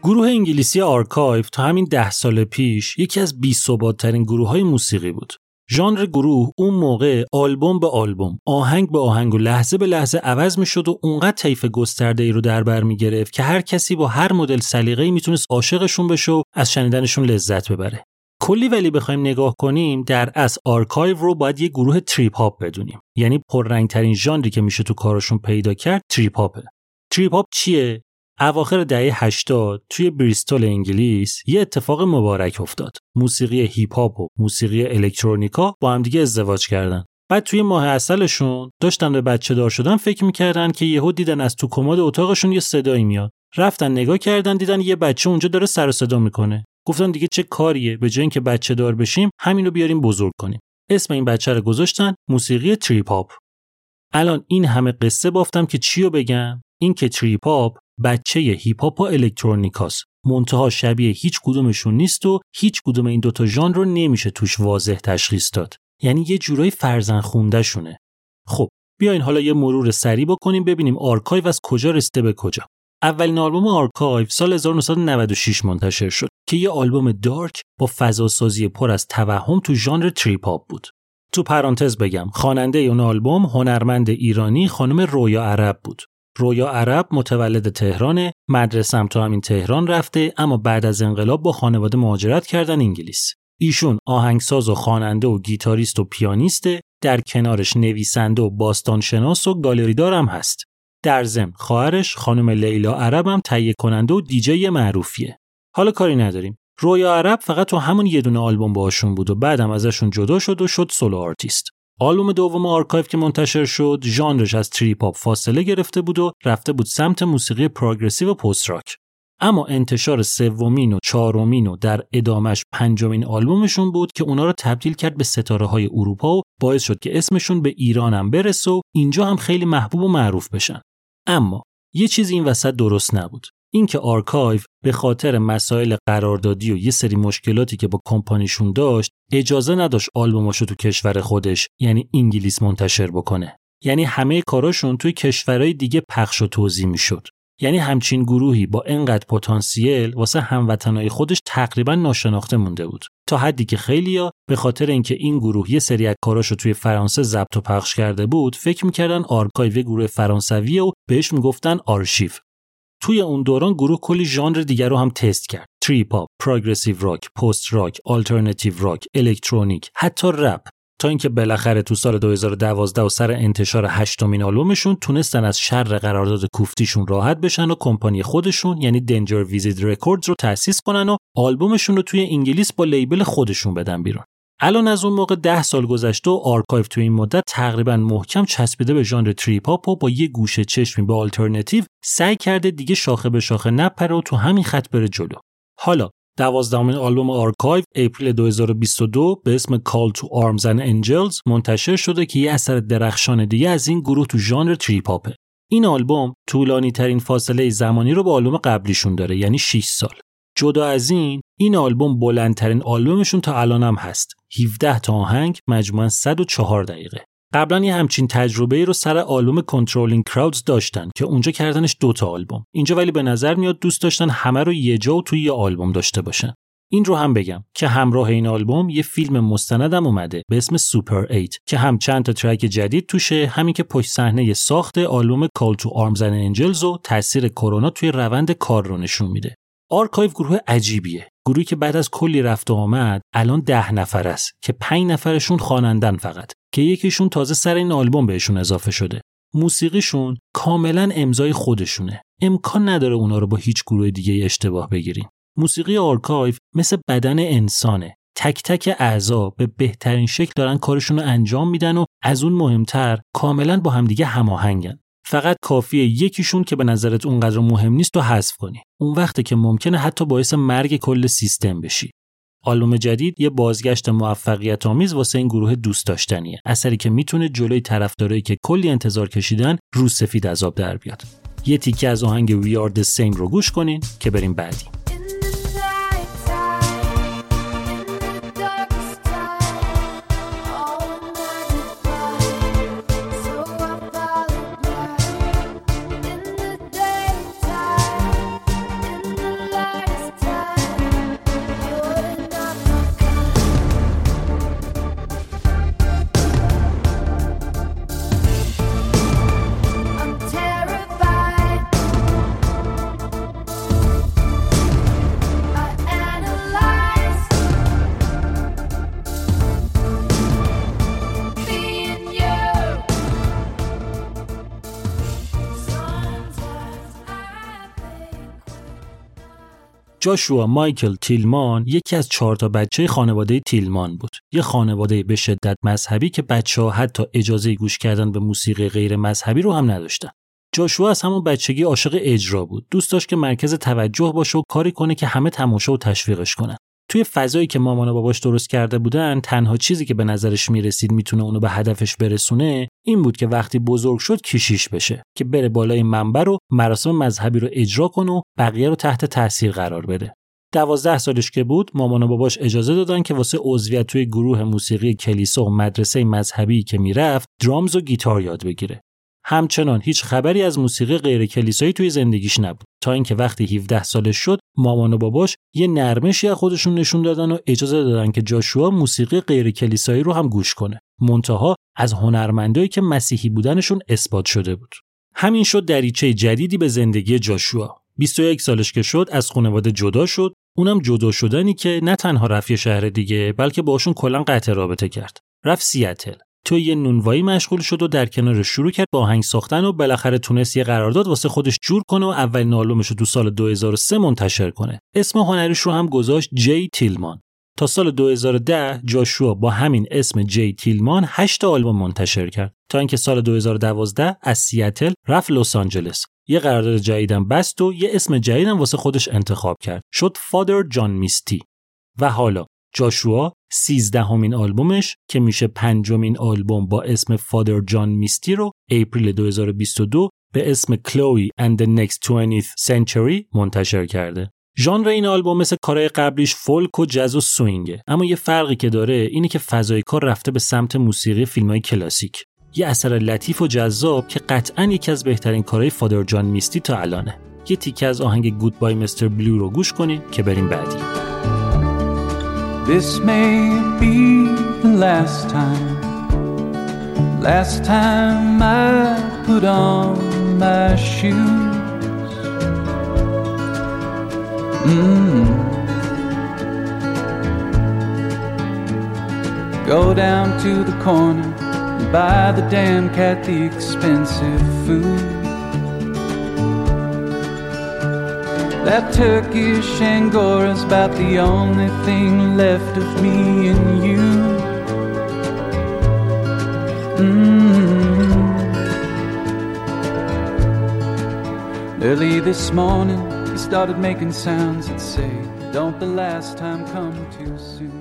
گروه انگلیسی آرکایو تا همین 10 سال پیش یکی از بی‌ثبات‌ترین گروه‌های موسیقی بود. ژانر گروه اون موقع آلبوم به آلبوم، آهنگ به آهنگ و لحظه به لحظه عوض می‌شد و اونقدر طیف گسترده‌ای رو در بر می‌گرفت که هر کسی با هر مدل سلیقه‌ای میتونست عاشقشون بشه و از شنیدنشون لذت ببره. کلی ولی بخوایم نگاه کنیم، در اصل آرکایو رو باید یه گروه تریپ هاپ بدونیم. یعنی پررنگ‌ترین ژانری که میشه تو کارشون پیدا کرد تریپ هاپه. تریپ هاپ چیه؟ اواخر دهه 80 توی بریستول انگلیس یه اتفاق مبارک افتاد. موسیقی هیپ هاپ و موسیقی الکترونیکا با هم دیگه ازدواج کردن. بعد توی ماه عسلشون داشتن به بچه دار شدن فکر می‌کردن که یهو دیدن از تو کمد اتاقشون یه صدایی میاد. رفتن نگاه کردن، دیدن یه بچه اونجا داره سر و صدا میکنه. گفتن دیگه چه کاریه، به جای اینکه بچه دار بشیم همین رو بیاریم بزرگ کنیم. اسم این بچه رو گذاشتن موسیقی تریپ هاپ. الان این همه قصه بافتم که چی رو بگم؟ این که تریپ هاپ بچه هیپ هاپ و الکترونیکاست. منتها شبیه هیچ کدومشون نیست و هیچ کدوم این دوتا ژانر رو نمیشه توش واضح تشخیص داد. یعنی یه جورایی فرزند خونده شونه. خب بیاین حالا یه مرور سریع بکنیم ببینیم آرکایو از کجا رسیده به کجا. اولین آلبوم آرکایو سال 1996 منتشر شد که یه آلبوم دارک با فضاسازی پر از توهم تو ژانر تریپ هاپ بود. تو پرانتز بگم خواننده اون آلبوم هنرمند ایرانی خانم رویا عرب بود. رویا عرب متولد تهرانه، مدرسه هم تو همین تهران رفته، اما بعد از انقلاب با خانواده مهاجرت کردن انگلیس. ایشون آهنگساز و خواننده و گیتاریست و پیانیسته، در کنارش نویسنده و باستانشناس و گالریدار هم هست. در ضمن خواهرش خانم لیلا عرب هم تهیه کننده و دیجی معروفیه. حالا کاری نداریم. رویا عرب فقط تو همون یه دونه آلبوم باشون بود و بعدم ازشون جدا شد و شد سولو آرتیست. آلبوم دوم آرکایو که منتشر شد، ژانرش از تریپ هاپ فاصله گرفته بود و رفته بود سمت موسیقی پروگرسیو و پست راک. اما انتشار سومین و چهارمین و در ادامش پنجمین آلبومشون بود که اونا رو تبدیل کرد به ستاره‌های اروپا و باعث شد که اسمشون به ایران هم برسه و اینجا هم خیلی محبوب و معروف بشن. اما یه چیزی این وسط درست نبود. اینکه آرکایو به خاطر مسائل قراردادی و یه سری مشکلاتی که با کمپانیشون داشت اجازه نداشت آلبوماشو تو کشور خودش یعنی انگلیس منتشر بکنه. یعنی همه کاراشون توی کشورهای دیگه پخش و توزیع میشد. یعنی همچین گروهی با اینقدر پتانسیل واسه هموطنای خودش تقریبا ناشناخته مونده بود، تا حدی که خیلیا به خاطر اینکه این گروه یه سری از کاراشو توی فرانسه ضبط و پخش کرده بود فکر می‌کردن آرکایو گروه فرانسویه و بهش میگفتن آرشیو. توی اون دوران گروه کلی ژانر دیگه رو هم تست کرد. تریپ هاپ، پروگرسیو راک، پست راک، آلترناتیو راک، الکترونیک، حتی رپ، تا اینکه بالاخره تو سال 2012 و سر انتشار 8مین آلبومشون تونستن از شر قرارداد کوفتیشون راحت بشن و کمپانی خودشون یعنی دنجر ویزید رکوردز رو تأسیس کنن و آلبومشون رو توی انگلیس با لیبل خودشون بدن بیرون. الان از اون موقع 10 سال گذشته و آرکایو تو این مدت تقریبا محکم چسبیده به ژانر تریپ هاپ و با یه گوشه چشمی به آلترناتیو سعی کرده دیگه شاخه به شاخه نپره و تو همین خط بره جلو. حالا 12مین آلبوم آرکایو اپریل 2022 به اسم Call to Arms and Angels منتشر شده که یه اثر درخشان دیگه از این گروه تو ژانر تریپ هاپه. این آلبوم طولانی ترین فاصله زمانی رو با آلبوم قبلیشون داره، یعنی 6 سال. جدا از این آلبوم بلندترین آلبومشون تا الان هم هست. 17 تا آهنگ، مجموعاً 104 دقیقه. قبلا یه همچین تجربه‌ای رو سر آلبوم Controlling Crowds داشتن که اونجا کردنش 2 تا آلبوم. اینجا ولی به نظر میاد دوست داشتن همه رو یه جا و توی یه آلبوم داشته باشن. این رو هم بگم که همراه این آلبوم یه فیلم مستندم اومده به اسم Super 8 که هم چند تا ترک جدید توشه، همین که پشت صحنه ساخت آلبوم Call to Arms and Angels و تاثیر کرونا توی روند کار رو نشون میده. آرکایو گروه عجیبیه. گروهی که بعد از کلی رفت و آمد الان 10 نفر است که 5 نفرشون خوانندن فقط، که یکیشون تازه سر این آلبوم بهشون اضافه شده. موسیقیشون کاملا امضای خودشونه. امکان نداره اونا رو با هیچ گروه دیگه اشتباه بگیریم. موسیقی آرکایو مثل بدن انسانه. تک تک اعضا به بهترین شکل دارن کارشون رو انجام میدن و از اون مهمتر کاملا با همدیگه هماهنگن. فقط کافیه یکیشون که به نظرت اونقدر مهم نیست و حذف کنی. اون وقته که ممکنه حتی باعث مرگ کل سیستم بشی. آلبوم جدید یه بازگشت موفقیت آمیز واسه این گروه دوست داشتنیه. اثری که میتونه جلوی طرفدارایی که کلی انتظار کشیدن رو سفید از آب در بیاد. یه تیکه از آهنگ We Are The Same رو گوش کنین که بریم بعدی. جاشوا مایکل تیلمان یکی از 4 تا بچه خانواده تیلمان بود. یه خانواده به شدت مذهبی که بچه‌ها حتی اجازه گوش کردن به موسیقی غیر مذهبی رو هم نداشتن. جاشوا از همون بچگی عاشق اجرا بود. دوست داشت که مرکز توجه باشه و کاری کنه که همه تماشا و تشویقش کنن. توی فضایی که مامان و باباش درست کرده بودن، تنها چیزی که به نظرش میرسید میتونه اونو به هدفش برسونه، این بود که وقتی بزرگ شد کشیش بشه، که بره بالای منبر و مراسم مذهبی رو اجرا کنه و بقیه رو تحت تاثیر قرار بده. 12 سالش که بود، مامان و باباش اجازه دادن که واسه عضویت توی گروه موسیقی کلیسا و مدرسه مذهبی که میرفت، درامز و گیتار یاد بگیره. همچنان هیچ خبری از موسیقی غیر کلیسایی توی زندگیش نبود، تا اینکه وقتی 17 سالش شد مامان و باباش یه نرمشی از خودشون نشون دادن و اجازه دادن که جاشوا موسیقی غیر کلیسایی رو هم گوش کنه، منتها از هنرمندایی که مسیحی بودنشون اثبات شده بود. همین شد دریچه جدیدی به زندگی جاشوا. 21 سالش که شد از خانواده جدا شد، اونم جدا شدنی که نه تنها رفت یه شهر دیگه بلکه باشون کلا قطع رابطه کرد. رفت سیاتل. توی یه نونوایی مشغول شد و در کنارش شروع کرد با آهنگ ساختن و بالاخره تونست یه قرارداد واسه خودش جور کنه و اولین آلبومش رو تو سال 2003 منتشر کنه. اسم هنریش رو هم گذاشت جی تیلمان. تا سال 2010 جاشوا با همین اسم جی تیلمان 8 آلبوم منتشر کرد تا اینکه سال 2012 از سیاتل رفت لس آنجلس. یه قرارداد جدیدم بست و یه اسم جدیدم واسه خودش انتخاب کرد. شد فادر جان میستی. و حالا جاشوا 13مین آلبومش که میشه 5مین آلبوم با اسم فادر جان میستی رو اپریل 2022 به اسم کلوی and the next 20th century منتشر کرده. ژانر این آلبوم مثل کارهای قبلیش فولک و جاز و سوینگه، اما یه فرقی که داره اینه که فضای کار رفته به سمت موسیقی فیلم‌های کلاسیک. یه اثر لطیف و جذاب که قطعاً یکی از بهترین کارهای فادر جان میستی تا الانه. یه تیکه از آهنگ گود بای مستر بلو رو گوش کنیم که بریم بعدی. This may be the last time I put on my shoes. Go down to the corner and buy the damn cat the expensive food. That Turkish Angora's about the only thing left of me and you. Early this morning He started making sounds that say don't the last time come too soon.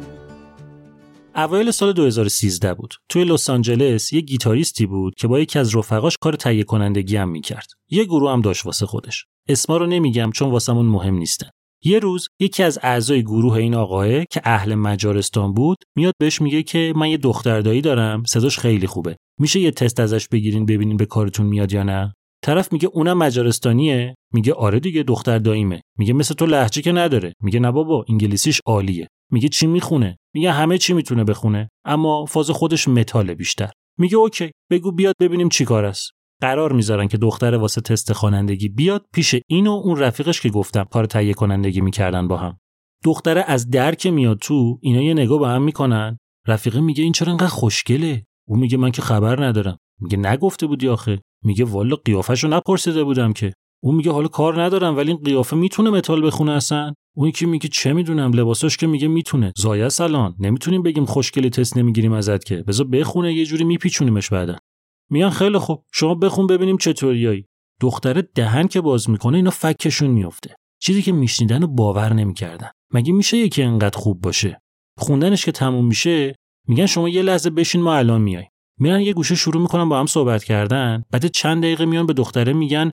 اوایل سال 2013 بود. توی لس آنجلس یه گیتاریستی بود که با یکی از رفقاش کار تهیه کنندگی هم می‌کرد. یه گروه هم داشت واسه خودش. اسما رو نمیگم چون واسمون مهم نیستن. یه روز یکی از اعضای گروه این آقاه که اهل مجارستان بود میاد بهش میگه که من یه دختردایی دارم، صداش خیلی خوبه. میشه یه تست ازش بگیرین ببینین به کارتون میاد یا نه؟ طرف میگه اونم مجارستانیه؟ میگه آره دیگه دختر داییمه. میگه مثل تو لهجه که نداره. میگه نه بابا انگلیسیش عالیه. میگه چی میخونه؟ میگه همه چی میتونه بخونه اما فاز خودش متاله بیشتر. میگه اوکی بگو بیاد ببینیم چی کار است. قرار میذارن که دختر واسه تست خوانندگی بیاد پیش این و اون رفیقش که گفتم کار تهیه کنندگی میکردن با هم. دختره از در که میاد تو اینا یه نگاه به هم میکنن. رفیقه میگه این چرا انقدر خوشگله؟ اون میگه من که خبر ندارم. میگه نگفته بودی آخه؟ میگه والا قیافه‌شو نپرسیده بودم که. اون میگه حالا کار ندارم ولی این قیافه میتونه متال بخونه اصلا؟ اون یکی میگه چه میدونم لباساش که میگه میتونه. زایا سلان نمیتونیم بگیم خوشگلی تست نمیگیریم ازت که. بذار بخونه یه جوری میپیچونیمش بعدا. میگن خیلی خوب شما بخون ببینیم چطوریایی. دختره دهن که باز میکنه اینا فکشون میفته. چیزی که میشنیدن و باور نمیکردن. مگه میشه یکی انقدر خوب باشه؟ خوندنش که تموم میشه میگن شما یه لحظه بشین ما الان میای. میرن یه گوشه شروع میکنن با هم صحبت کردن. بعد چند دقیقه میان به دختره میگن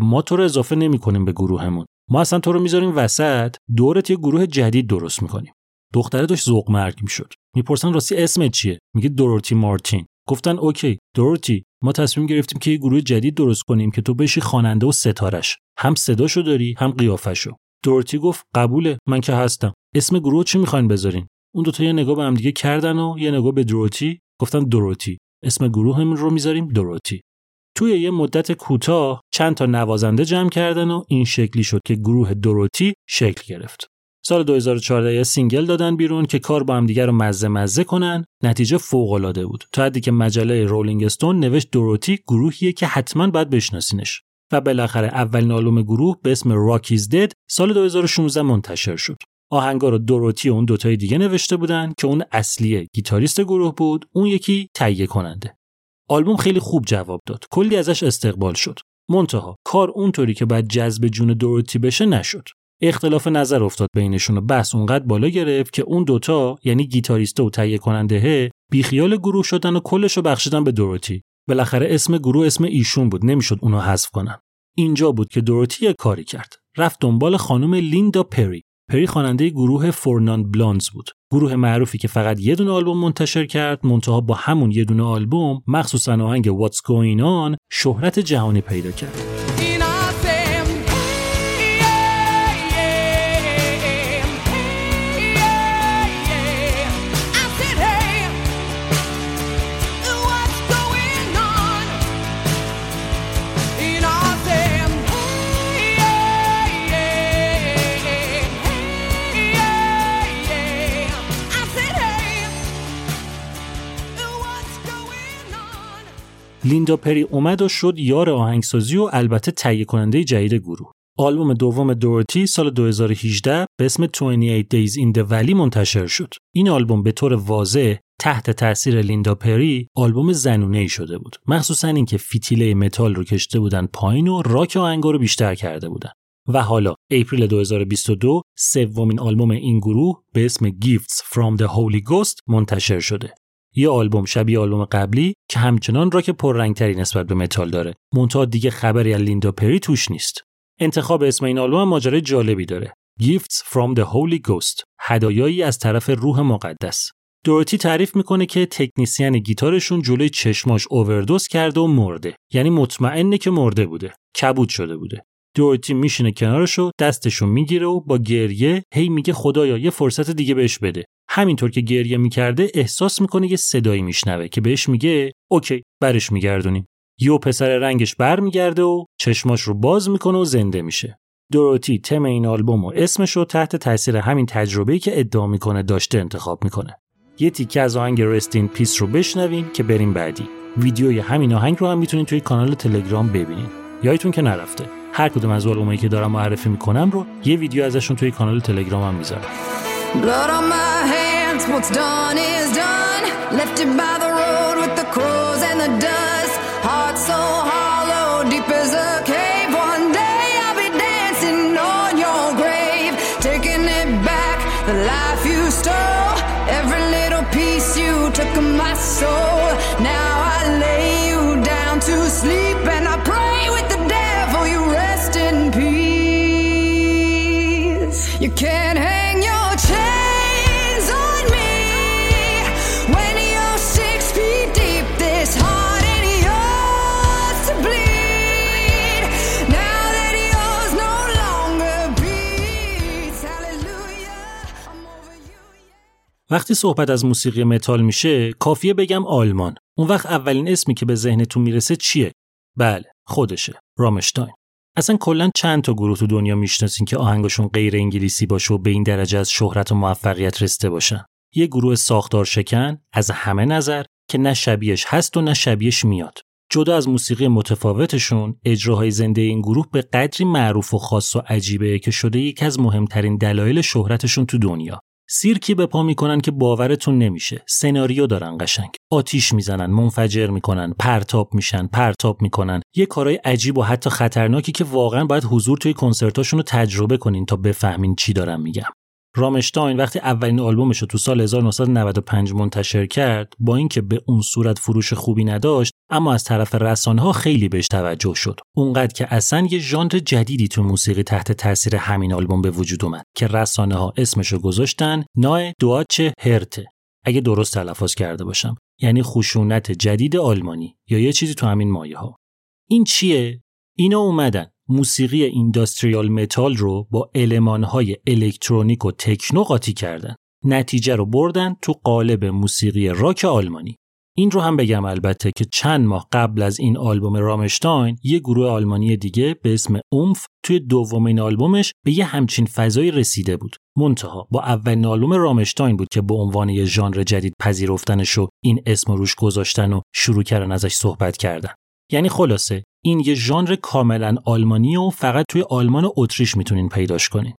ما تو رو اضافه نمیکنیم به گروهمون، ما اصلا تو رو میذاریم وسط، دورت یه گروه جدید درست میکنیم. دختره داشت ذوق مرگ میشد. میپرسن راستی اسمت چیه؟ میگه دوروتی مارتین. گفتن اوکی دوروتی ما تصمیم گرفتیم که یه گروه جدید درست کنیم که تو بشی خواننده و ستارش، هم صداشو داری هم قیافشو. دوروتی گفت قبوله من که هستم. اسم گروه چی میخواین بذارین؟ اون دو تا یه نگاه به هم دیگه کردن و یه نگاه به دوروتی. گفتن دوروتی اسم گروهمون رو میذاریم دوروتی. توی یه مدت کوتاه چند تا نوازنده جمع کردن و این شکلی شد که گروه دوروتی شکل گرفت. سال 2014 یه سینگل دادن بیرون که کار با هم دیگه رو مزه کنن. نتیجه فوق العاده بود تا حدی که مجله رولینگ استون نوشت دوروتی گروهیه که حتما باید بشناسینش. و بالاخره اولین آلبوم گروه به اسم راکیز دد سال 2016 منتشر شد. آهنگا رو دوروتی و اون دوتای دیگه نوشته بودن که اون اصلیه گیتاریست گروه بود، اون یکی تهیه کننده. آلبوم خیلی خوب جواب داد، کلی ازش استقبال شد. منتها کار اونطوری که بعد جذب جون دوروتی بشه نشد. اختلاف نظر افتاد بینشون و بحث اونقدر بالا گرفت که اون دوتا یعنی گیتاریست و تهیه کننده بیخیال گروه شدن و کلشو بخشیدن به دوروتی. بالاخره اسم گروه اسم ایشون بود، نمیشد اونو حذف کنن. اینجا بود که دوروتی کاری کرد. رفت دنبال خانم لیندا پری. پری خواننده گروه فورنان بلانز بود، گروه معروفی که فقط یه دونه آلبوم منتشر کرد. منتها با همون یه دونه آلبوم مخصوصا آهنگ What's Going On شهرت جهانی پیدا کرد. لیندا پری اومد و شد یار آهنگسازی و البته تهیه کننده جدید گروه. آلبوم دوم دوروتی سال 2018 به اسم 28 Days in the Valley منتشر شد. این آلبوم به طور واضح تحت تأثیر لیندا پری آلبوم زنونه‌ای شده بود. مخصوصاً اینکه فتیله متال رو کشته بودن پایین و راک آهنگا رو بیشتر کرده بودن. و حالا اپریل 2022 سومین آلبوم این گروه به اسم Gifts from the Holy Ghost منتشر شده. یه آلبوم شبیه آلبوم قبلی که همچنان راک پررنگ‌تری نسبت به متال داره. منتها دیگه خبری از لیندا پری توش نیست. انتخاب اسم این آلبوم ماجرای جالبی داره. Gifts from the Holy Ghost، هدایایی از طرف روح مقدس. دوروتی تعریف میکنه که تکنیسین گیتارشون جلوی چشماش اووردوز کرده و مرده. یعنی مطمئنه که مرده بوده، کبود شده بوده. دوروتی میشینه کنارشو، دستشو میگیره و با گریه هی میگه خدایا یه فرصت دیگه بهش بده. همینطور که گریه میکرده احساس میکنه یه صدایی میشنوه که بهش میگه اوکی برش میگردونیم. یه پسر رنگش برمیگرده و چشماش رو باز میکنه و زنده میشه. دوروتی تم این آلبوم و اسمش رو تحت تاثیر همین تجربه‌ای که ادعا میکنه داشته انتخاب میکنه. یه تیکه از آهنگ رستین پیس رو بشنوین که بریم بعدی. ویدیوی همین آهنگ رو هم میتونید توی کانال تلگرام ببینین. یادتون که نرفته هر کدوم از آلبومایی که دارم معرفی میکنم رو یه ویدیو ازشون توی کانال تلگرامم میذارم. Blood on my hands, what's done is done. Left it by the road with the crows and the dust. Heart so hollow, deep as a cave. One day I'll be dancing on your grave. Taking it back, the life you stole. Every little piece you took of my soul. Now I lay you down to sleep and I pray with the devil you rest in peace. You can't hang your chain. وقتی صحبت از موسیقی متال میشه کافیه بگم آلمان. اون وقت اولین اسمی که به ذهنتون میرسه چیه؟ بله خودشه، رامشتاین. اصلا کلا چند تا گروه تو دنیا میشناسین که آهنگاشون غیر انگلیسی باشه و به این درجه از شهرت و موفقیت رسیده باشن؟ یه گروه ساختار شکن از همه نظر که نه شبیهش هست و نه شبیهش میاد. جدا از موسیقی متفاوتشون، اجراهای زنده این گروه به قدری معروف و خاص و عجیبه که شده یکی از مهمترین دلایل شهرتشون تو دنیا. سیرکی به پا میکنن که باورتون نمیشه. سناریو دارن قشنگ، آتیش میزنن، منفجر میکنن، پرتاب میشن، پرتاب میکنن. یه کارهای عجیب و حتی خطرناکی که واقعا باید حضور توی کنسرتاشون رو تجربه کنین تا بفهمین چی دارم میگم. رامشتاین وقتی اولین آلبومش رو تو سال 1995 منتشر کرد، با اینکه به اون صورت فروش خوبی نداشت، اما از طرف رسانه‌ها خیلی بهش توجه شد. اونقدر که اصلا یه ژانر جدیدی تو موسیقی تحت تاثیر همین آلبوم به وجود اومد که رسانه‌ها اسمش رو گذاشتن نای دوچه هرته. اگه درست تلفظ کرده باشم، یعنی خشونت جدید آلمانی یا یه چیزی تو همین مایه‌ها. این چیه؟ اینا اومدن موسیقی اینداستریال متال رو با المان‌های الکترونیک و تکنو قاطی کردن. نتیجه رو بردن تو قالب موسیقی راک آلمانی. این رو هم بگم البته که چند ماه قبل از این آلبوم رامشتاین، یه گروه آلمانی دیگه به اسم اومف توی دومین آلبومش به یه همچین فضایی رسیده بود. منتها با اولین آلبوم رامشتاین بود که به عنوان یه ژانر جدید پذیرفتنش و این اسم روش گذاشتن و شروع کردن ازش صحبت کردن. یعنی خلاصه این یه ژانر کاملا آلمانی و فقط توی آلمان و اتریش میتونین پیداش کنین.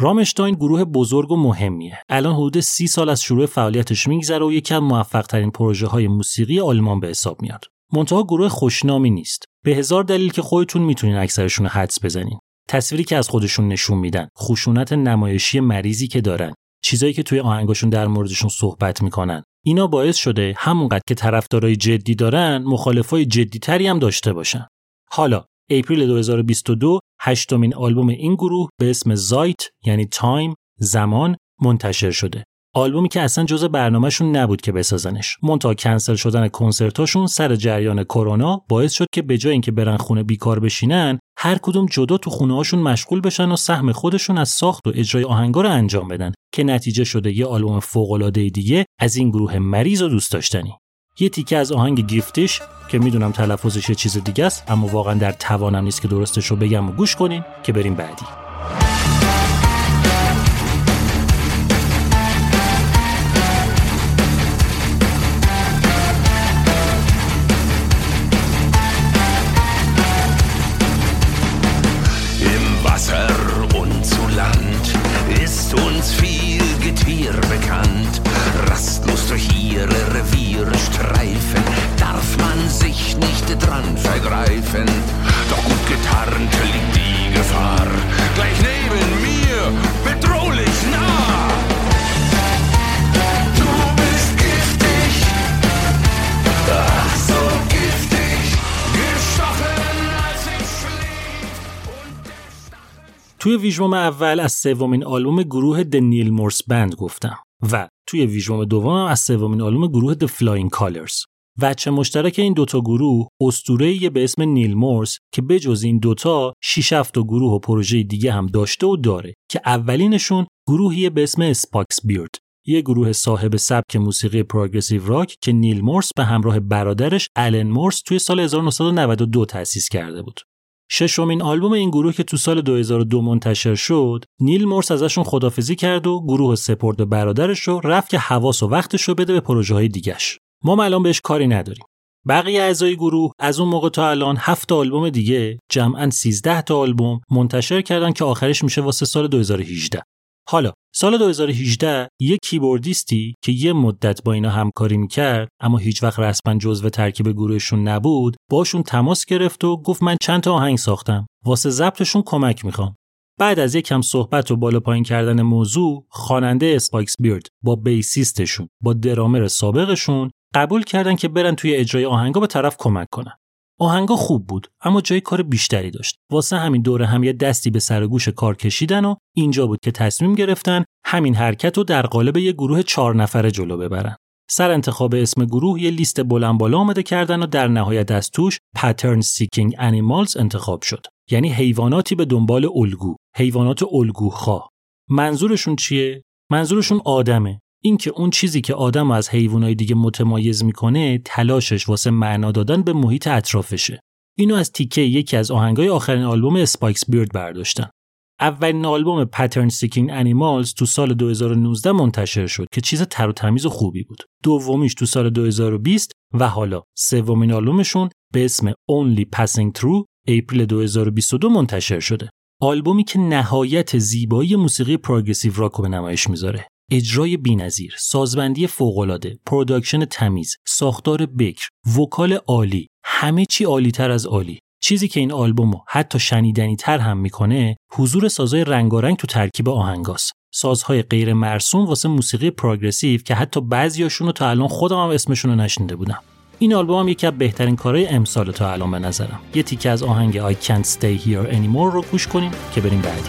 رامشتاین گروه بزرگ و مهمیه. الان حدود 30 سال از شروع فعالیتش میگذره و یکی از موفق‌ترین پروژه‌های موسیقی آلمان به حساب میاد. منتها گروه خوشنامی نیست. به هزار دلیل که خودتون میتونین اکثرشون رو حدس بزنین. تصویری که از خودشون نشون میدن، خشونت نمایشی مریضی که دارن، چیزایی که توی آهنگاشون در موردشون صحبت میکنن، اینا باعث شده همونقدر که طرفدارای جدی دارن، مخالفای جدی‌تری هم داشته باشن. حالا اپریل 2022 هشتمین آلبوم این گروه به اسم زایت، یعنی تایم، زمان، منتشر شده. آلبومی که اصلا جزء برنامه‌شون نبود که بسازنش. منتها کنسل شدن کنسرتاشون سر جریان کرونا باعث شد که به جای اینکه برن خونه بیکار بشینن، هر کدوم جدا تو خونه‌هاشون مشغول بشن و سهم خودشون از ساخت و اجرای آهنگا رو انجام بدن که نتیجه شده یه آلبوم فوق‌العاده دیگه از این گروه مریض و دوست داشتنی. یه تیکه از آهنگ گیفتش که میدونم تلفظش چیز دیگه است، اما واقعا در توانم نیست که درستش رو بگم و گوش کنین که بریم بعدی. sich nicht dran vergreifen. Doch gut getarnt liegt die Gefahr gleich neben mir, bedrohlich nah. Du bist giftig, ach so giftig, gestochen als ich schlief und der Stachel. توی ویژوم اول از سومین آلبوم گروه The Neil Morse Band گفتم و توی ویژوم دوم از سومین آلبوم گروه The Flying Colors. وچه مشترک این دوتا گروه اسطوره‌ای به اسم نیل مورس که بجز این دوتا 6-7 گروه و پروژه دیگه هم داشته و داره که اولینشون گروهی به اسم اسپاکس بیرد، یه گروه صاحب سبک موسیقی پروگرسیو راک که نیل مورس به همراه برادرش آلن مورس توی سال 1992 تأسیس کرده بود. ششمین آلبوم این گروه که تو سال 2002 منتشر شد، نیل مورس ازشون خدافزی کرد و گروه سپرد برادرش رو، رفت که حواس و وقتش رو بده به پروژه‌های دیگه‌ش. ما الان بهش کاری نداریم. بقیه اعضای گروه از اون موقع تا الان 7 آلبوم دیگه، جمعاً 13 تا آلبوم منتشر کردن که آخرش میشه واسه سال 2018. حالا سال 2018 یه کیبوردیستی که یه مدت با اینا همکاری میکرد اما هیچ وقت رسما جزو ترکیب گروهشون نبود، باشون تماس گرفت و گفت من چند تا آهنگ ساختم، واسه ضبطشون کمک میخوام. بعد از یکم صحبت و بالا پایین کردن موضوع، خواننده اسپاکس بیرد با بیسیستشون، با درامر سابقشون قبول کردن که برن توی اجرای آهنگا به طرف کمک کنن. آهنگا خوب بود اما جای کار بیشتری داشت. واسه همین دوره هم یه دستی به سر گوش کار کشیدن و اینجا بود که تصمیم گرفتن همین حرکت رو در قالب یه گروه 4 نفره جلو ببرن. سر انتخاب اسم گروه یه لیست بلند بالا آمده کردن و در نهایت از توش Pattern Seeking Animals انتخاب شد. یعنی حیواناتی به دنبال الگو، حیوانات الگوخواه. منظورشون چیه؟ منظورشون آدمه. این که اون چیزی که آدم از حیوانای دیگه متمایز میکنه تلاشش واسه معنا دادن به محیط اطرافشه. اینو از تیکه یکی از آهنگای آخرین آلبوم اسپاکس بیرد برداشتن. اولین آلبوم Pattern Seeking Animals تو سال 2019 منتشر شد که چیز تر و تمیز و خوبی بود. دومیش تو سال 2020 و حالا سومین آلبومشون به اسم Only Passing Through اپریل 2022 منتشر شده. آلبومی که نهایت زیبایی موسیقی پروگرسیو راک رو به نمایش میذاره. اجرای بی‌نظیر، سازبندی فوق‌العاده، پروداکشن تمیز، ساختار بکر، وکال عالی، همه چی عالی‌تر از عالی. چیزی که این آلبومو حتی شنیدنی‌تر هم می‌کنه، حضور سازهای رنگارنگ تو ترکیب آهنگاست. سازهای غیر مرسوم واسه موسیقی پروگرسیو که حتی بعضیاشون رو تا الان خودم هم اسمشون رو نشنیده بودم. این آلبوم هم یکی از بهترین کارهای امسال تا الان به نظرم. یه تیکه از آهنگ I Can't Stay Here Anymore رو گوش کنیم که بریم بعدی.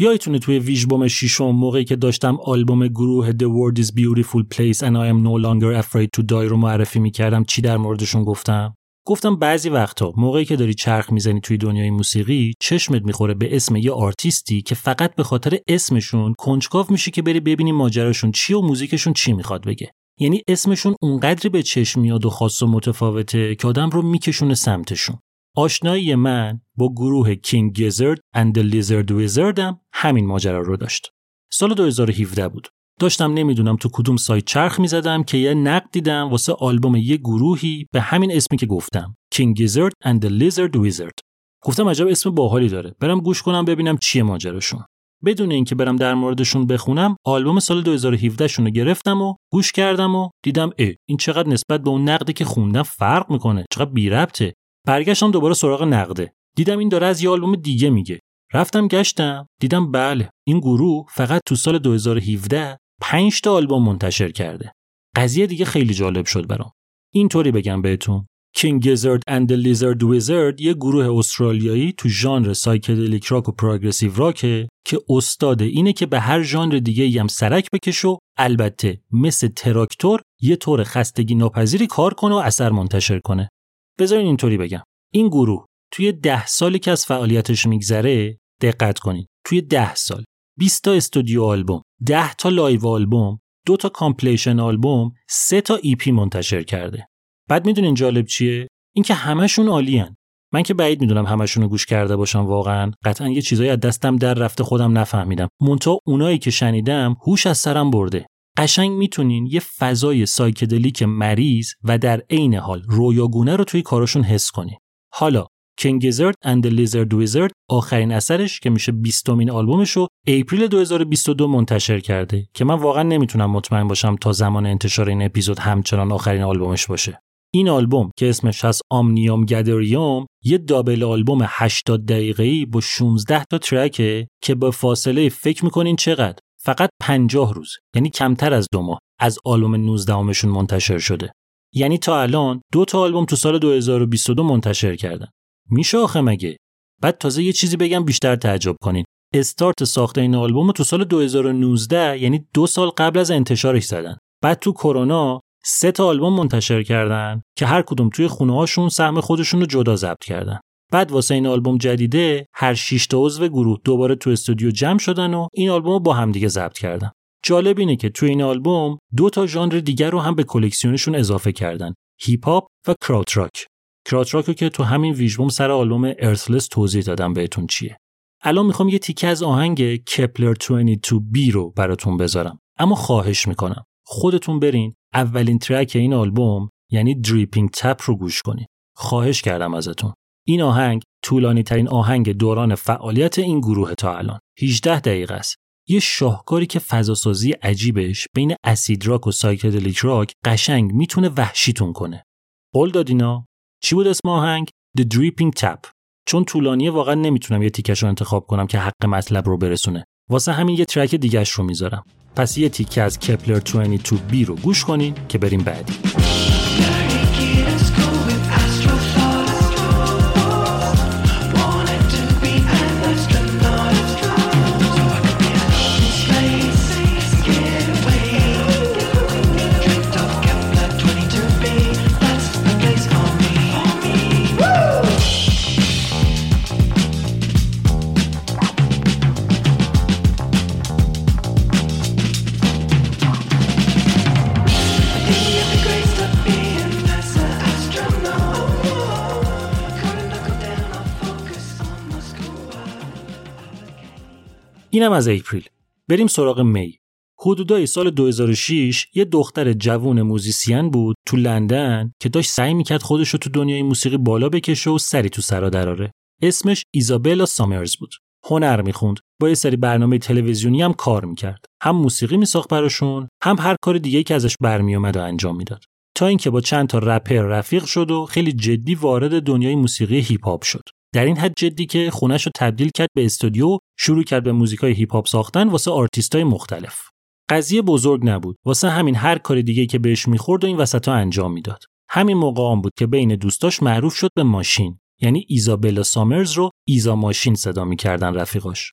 یادتونه توی ویژبوم شیشم موقعی که داشتم آلبوم گروه The World Is Beautiful Place and I Am No Longer Afraid To Die رو معرفی میکردم چی در موردشون گفتم؟ گفتم بعضی وقتا موقعی که داری چرخ میزنی توی دنیای موسیقی چشمت میخوره به اسم یه آرتیستی که فقط به خاطر اسمشون کنجکاو میشی که بری ببینی ماجراشون چی و موزیکشون چی میخواد بگه. یعنی اسمشون اونقدری به چشم میاد و خاص و متفاوته که آدم رو میکشونه سمتشون. آشنایی من با گروه کینگ گیزرد اند لیزرد ویزرد هم همین ماجرا رو داشت. سال 2017 بود. داشتم نمیدونم تو کدوم سایت چرخ میزدم که یه نقد دیدم واسه آلبوم یه گروهی به همین اسمی که گفتم، کینگ گیزرد اند لیزرد ویزرد. گفتم عجب اسم باحالی داره، برم گوش کنم ببینم چیه ماجراشون. بدون اینکه برم در موردشون بخونم، آلبوم سال 2017 شون رو گرفتم و گوش کردم و دیدم این چقدر نسبت به اون نقدی که خوندم فرق میکنه، چقدر بی ربطه. برگشتم دوباره سراغ نقده. دیدم این داره از یه آلبوم دیگه میگه. رفتم گشتم، دیدم بله، این گروه فقط تو سال 2017 5 تا آلبوم منتشر کرده. قضیه دیگه خیلی جالب شد برام. اینطوری بگم بهتون، کینگ گیزرد اند لیزرد ویزرد یه گروه استرالیایی تو ژانر سایکدلیک راک و پروگرسیو راکه که استاد اینه که به هر ژانر دیگه‌ای هم سرک بکشه و البته مثل تراکتور یه طور خستگی ناپذیری کار کنه و اثر منتشر کنه. بذارین اینطوری بگم، این گروه توی 10 سالی که از فعالیتش میگذره، دقت کنین، توی 10 سال 20 تا استودیو آلبوم، 10 تا لایو آلبوم، 2 تا کامپلیشن آلبوم، 3 تا ای پی منتشر کرده. بعد میدونین جالب چیه؟ اینکه همشون عالیان. من که بعید میدونم همشون رو گوش کرده باشم، واقعا قطعا یه چیزایی از دستم در رفته، خودم نفهمیدم. منتها اونایی که شنیدم هوش از سرم برده. قشنگ میتونین یه فضای سایکدلیک مریض و در عین حال رویاگونه رو توی کاراشون حس کنین. حالا کینگ گیزرد اند لیزرد ویزرد آخرین اثرش که میشه 20مین آلبومشو اپریل 2022 منتشر کرده که من واقعا نمیتونم مطمئن باشم تا زمان انتشار این اپیزود همچنان آخرین آلبومش باشه. این آلبوم که اسمش هست آمنیوم گادریوم یه دابل آلبوم 80 دقیقه‌ای با 16 تا ترکه که با فاصله فکر می‌کنین چقدر؟ فقط 50 روز، یعنی کمتر از 2 ماه از آلبوم 19مشون منتشر شده. یعنی تا الان 2 تا آلبوم تو سال 2022 منتشر کردن. میشه آخه مگه؟ بعد تازه یه چیزی بگم بیشتر تعجب کنین. استارت ساخت این آلبوم تو سال 2019، یعنی 2 سال قبل از انتشارش زدن. بعد تو کرونا 3 تا آلبوم منتشر کردن که هر کدوم توی خونه‌هاشون سهم خودشون رو جدا ضبط کردن. بعد واسه این آلبوم جدیده هر 6 تا عضو گروه دوباره تو استودیو جمع شدن و این آلبوم رو با هم دیگه ضبط کردن. جالب اینه که تو این آلبوم 2 تا ژانر دیگر رو هم به کلکسیونشون اضافه کردن، هیپ هاپ و کراتراک. کراتراک رو که تو همین ویژبوم سر آلبوم ارثلس توضیح دادم بهتون چیه. الان میخوام یه تیکه از آهنگ کپلر 22B رو براتون بذارم، اما خواهش میکنم خودتون برین اولین ترک این آلبوم یعنی دریپینگ تپ رو گوش کنین. خواهش کردم ازتون. این آهنگ طولانی ترین آهنگ دوران فعالیت این گروه تا الان، 18 دقیقه است. یه شاهکاری که فضاسازی عجیبش بین اسید راک و سایکدلیک راک قشنگ میتونه وحشیتون کنه. قول دادینا چی بود اسم آهنگ؟ The Dripping Tap. چون طولانیه واقعا نمیتونم یه تیکش رو انتخاب کنم که حق مطلب رو برسونه، واسه همین یه ترک دیگه‌اش رو میذارم. پس یه تیکه از Kepler 22B رو گوش کنین که بریم بعدی. اینم از اپریل. بریم سراغ می. حدودای سال 2006 یه دختر جوان موزیسین بود تو لندن که داشت سعی میکرد خودش رو تو دنیای موسیقی بالا بکشه و سری تو سرا دراره. اسمش ایزابلا سامرز بود. هنر میخوند. با یه سری برنامه تلویزیونی هم کار میکرد. هم موسیقی میساخت براشون، هم هر کار دیگه‌ای که ازش برمیومد و انجام میداد. تا اینکه با چند تا رپر رفیق شد و خیلی جدی وارد دنیای موسیقی هیپ هاپ شد. در این حد جدی که خونه‌شو تبدیل کرد به استودیو، شروع کرد به موزیکای هیپ هاپ ساختن واسه آرتیستای مختلف. قضیه بزرگ نبود، واسه همین هر کار دیگه‌ای که بهش میخورد و این وسطا انجام میداد. همین موقع هم بود که بین دوستاش معروف شد به ماشین، یعنی ایزابلا سامرز رو ایزا ماشین صدا میکردن رفیقاش.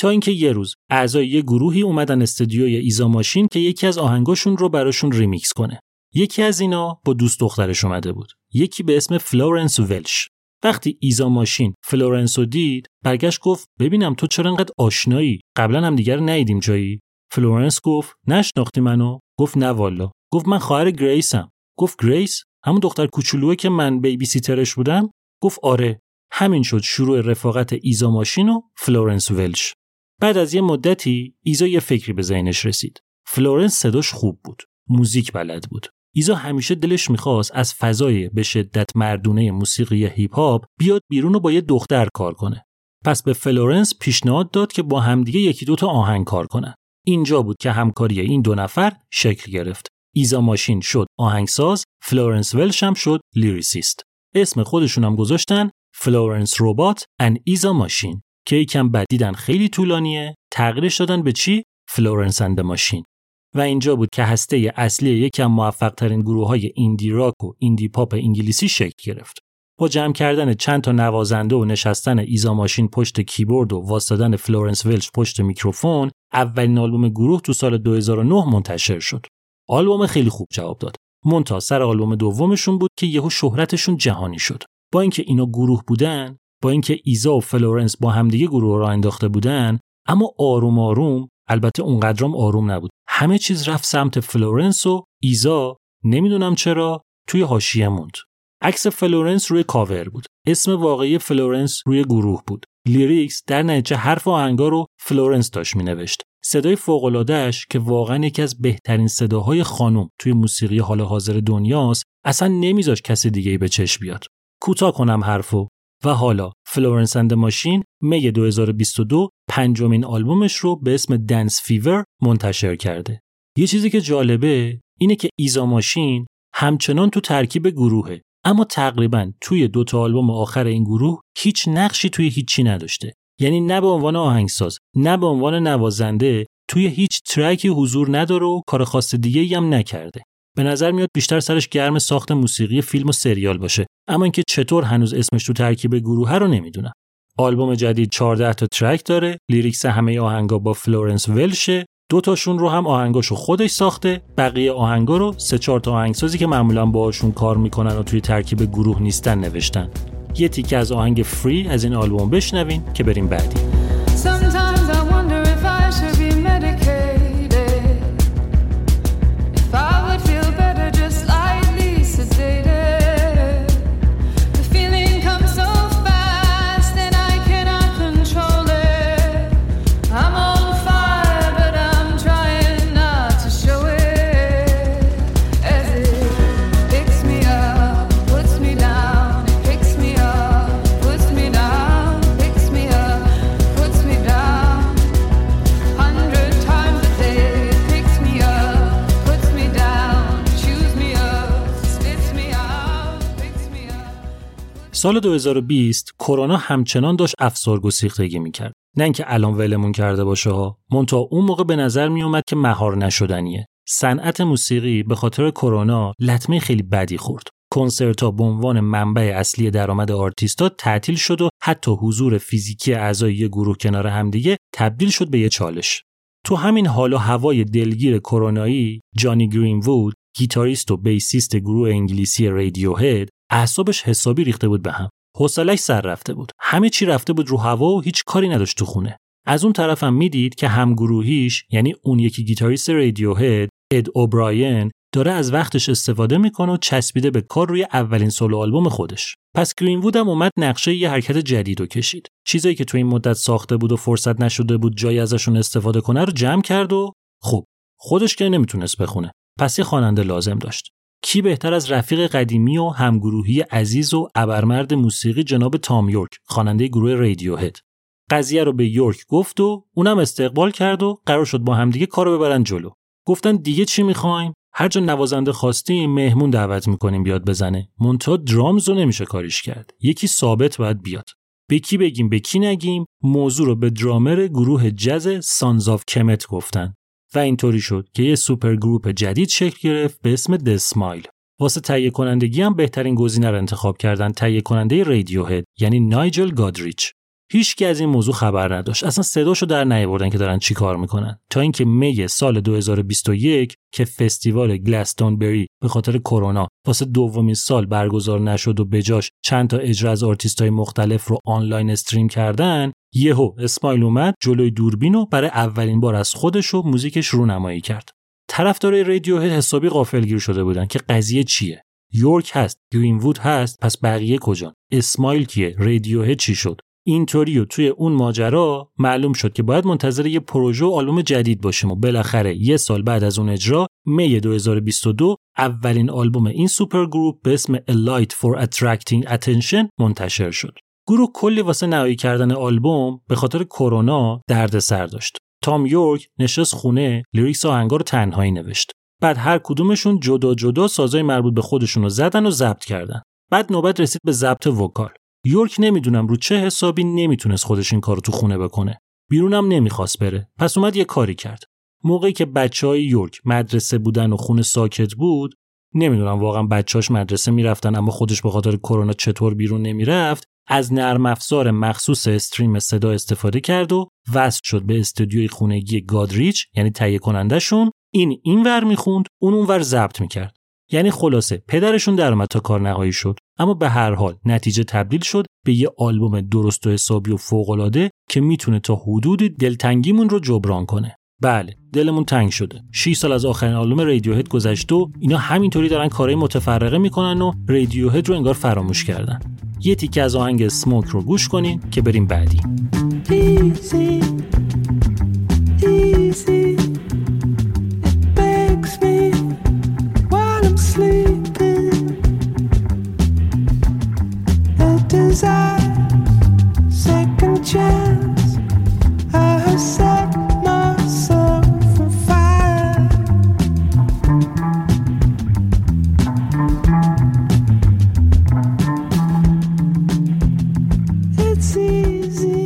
تا اینکه یه روز اعضای یه گروهی اومدن استودیوی ایزا ماشین که یکی از آهنگاشون رو براشون ریمیکس کنه. یکی از اینا با دوست دخترش اومده بود، یکی به اسم فلورنس ولش. وقتی ایزا ماشین فلورنس رو دید، برگشت گفت ببینم تو چرا انقدر آشنایی؟ قبلا هم دیگر ندیدیم جایی؟ فلورنس گفت نشناختی منو؟ گفت نه والا. گفت من خواهر گریسم. گفت گریس همون دختر کوچولوئه که من بیبی سیترش بودم؟ گفت آره. همین شد شروع رفاقت ایزا ماشین و فلورنس ولچ. بعد از یه مدتی ایزا یه فکری به ذهنش رسید. فلورنس صداش خوب بود، موزیک بلد بود. ایزا همیشه دلش می‌خواست از فضای به شدت مردونه موسیقی هیپ هاپ بیاد بیرون و با یه دختر کار کنه. پس به فلورنس پیشنهاد داد که با همدیگه یکی دوتا آهنگ کار کنن. اینجا بود که همکاری این دو نفر شکل گرفت. ایزا ماشین شد آهنگساز، فلورنس ولش هم شد لیریسیست. اسم خودشون هم گذاشتن فلورنس ربات ان ایزا ماشین که یکم بعد دیدن خیلی طولانیه، تغییرش دادن به چی؟ فلورنس اند ماشین. و اینجا بود که هسته اصلی یکم موفق ترین گروه های ایندی راک و ایندی پاپ انگلیسی شکل گرفت. با جمع کردن چند تا نوازنده و نشستن ایزا ماشین پشت کیبورد و واسطادن فلورنس ولش پشت میکروفون، اولین آلبوم گروه تو سال 2009 منتشر شد. آلبوم خیلی خوب جواب داد. منتها سر آلبوم دومشون بود که یهو شهرتشون جهانی شد. با اینکه اینا گروه بودن، با اینکه ایزا و فلورنس با همدیگه گروه را انداخته بودن، اما آروم آروم، البته اونقدرام آروم نبود، همه چیز رفت سمت فلورنس و ایزا نمیدونم چرا توی حاشیه موند. عکس فلورنس روی کاور بود. اسم واقعی فلورنس روی گروه بود. لیریکس در نتیجه حرف و آهنگا رو فلورنس داشت مینوشت. صدای فوق‌العاده‌اش که واقعا یکی از بهترین صداهای خانم توی موسیقی حال حاضر دنیاست، اصلا نمیذاش کسی دیگه‌ای به چشم بیاد. کوتاه کنم حرفو. و حالا فلورنس اند ماشین می 2022 پنجمین آلبومش رو به اسم دنس فیور منتشر کرده. یه چیزی که جالبه اینه که ایزا ماشین همچنان تو ترکیب گروهه، اما تقریباً توی دوتا آلبوم آخر این گروه هیچ نقشی توی هیچی نداشته. یعنی نه به عنوان آهنگساز، نه به عنوان نوازنده توی هیچ ترکی حضور نداره و کار خاص دیگه‌ای هم نکرده. به نظر میاد بیشتر سرش گرم ساخت موسیقی فیلم و سریال باشه، اما اینکه چطور هنوز اسمش تو ترکیب گروه رو نمیدونم. آلبوم جدید 14 تا ترک داره، لیریکس همه آهنگا با فلورنس ولشه، دوتاشون رو هم آهنگاشو خودش ساخته، بقیه آهنگا رو 3-4 تا آهنگسازی که معمولا باهاشون کار میکنن و توی ترکیب گروه نیستن نوشتن. یه تیکه از آهنگ فری از این آلبوم بشنوین که بریم بعدی. سال 2020 کرونا همچنان داشت افسرده و سیختگی میکرد. نه اینکه الان ولمون کرده باشه ها، منتها اون موقع به نظر میومد که مهار نشدنیه. صنعت موسیقی به خاطر کرونا لطمه خیلی بدی خورد. کنسرت‌ها به عنوان منبع اصلی درآمد آرتیست‌ها تعطیل شد و حتی حضور فیزیکی اعضای یه گروه کنار همدیگه تبدیل شد به یه چالش. تو همین حال و هوای دلگیر کرونایی، جانی گرین‌وود، گیتاریست و بیسیست گروه انگلیسی رادیوهد، اعصابش حسابی ریخته بود به هم. حوصله‌اش سر رفته بود. همه چی رفته بود رو هوا و هیچ کاری نداشت تو خونه. از اون طرفم هم میدید که همگروهیش، یعنی اون یکی گیتاریست رادیوهد، اد اوبراین، داره از وقتش استفاده میکنه و چسبیده به کار روی اولین سولو آلبوم خودش. پس گرین‌وود هم اومد نقشه یه حرکت جدید رو کشید. چیزایی که تو این مدت ساخته بود و فرصت نشده بود جایی ازشون استفاده کنه رو جمع کرد و خب خودش که نمیتونست بخونه. پس یه خواننده لازم داشت. کی بهتر از رفیق قدیمی و همگروهی عزیز و ابرمرد موسیقی جناب تام یورک، خواننده گروه رادیوهد. قضیه رو به یورک گفت و اونم استقبال کرد و قرار شد با همدیگه کارو ببرن جلو. گفتن دیگه چی می‌خوایم؟ هر جا نوازنده خواستیم مهمون دعوت می‌کنیم بیاد بزنه. مونتا درامز رو نمیشه کاریش کرد. یکی ثابت باید بیاد. به کی بگیم به کی نگیم؟ موضوع رو به درامر گروه جاز سانز آف کمت گفتن. و اینطوری شد که یه سوپر گروپ جدید شکل گرفت به اسم The Smile. واسه تهیه کنندگی هم بهترین گزینه رو انتخاب کردن، تهیه کننده رادیوهد یعنی نایجل گادریچ. هیچکی از این موضوع خبر نداشت. اصلا صداشو در نیاوردن که دارن چی کار میکنن. تا اینکه می سال 2021 که فستیوال گلستونبری به خاطر کرونا واسه دومین سال برگزار نشد و بجاش چند تا اجرا از آرتیستای مختلف رو آنلاین استریم کردن، یهو اسمایل اومد جلوی دوربین و برای اولین بار از خودش و موزیکش رونمایی کرد. طرفدارای رادیوهد حسابی غافلگیر شده بودن که قضیه چیه. یورک هست، گرین‌وود هست، پس بقیه کجان؟ اسمایل کیه؟ رادیوهد چی شد؟ اینطوریه توی اون ماجرا معلوم شد که باید منتظر یه پروژه و آلبوم جدید باشیم و بالاخره یه سال بعد از اون اجرا می 2022 اولین آلبوم این سوپر گروپ به اسم A Light for Attracting Attention منتشر شد. گروه کلی واسه نهایی کردن آلبوم به خاطر کرونا دردسر داشت. تام یورک نشست خونه، لیریکس آهنگا رو تنهایی نوشت. بعد هر کدومشون جدا جدا سازای مربوط به خودشون رو زدن و ضبط کردن. بعد نوبت رسید به ضبط وکال. یورک نمیدونم رو چه حسابی نمیتونست خودش این کارو تو خونه بکنه. بیرونم نمیخواست بره. پس اومد یه کاری کرد. موقعی که بچهای یورک مدرسه بودن و خونه ساکت بود، نمیدونم واقعا بچه‌هاش مدرسه میرفتن اما خودش به خاطر کرونا چطور بیرون نمیرفت، از نرم افزار مخصوص استریم صدا استفاده کرد و وصل شد به استودیوی خونگی گادریچ، یعنی تهیه کننده‌شون. این اینور میخوند، اون اونور ضبط میکرد. یعنی خلاصه پدرشون درآمد تا کار نهایی شد، اما به هر حال نتیجه تبدیل شد به یه آلبوم درست و حسابی و فوق‌العاده که میتونه تا حدودی دلتنگیمون رو جبران کنه. بله، دلمون تنگ شده. 6 سال از آخرین آلبوم رادیوهد گذشت و اینا همینطوری دارن کارهای متفرقه میکنن و رادیوهد رو انگار فراموش کردن. یه تیکه از آهنگ اسموک رو گوش کنین که بریم بعدی. Easy. It begs me while I'm sleeping. A desire, second chance. I have set myself on fire. It's easy.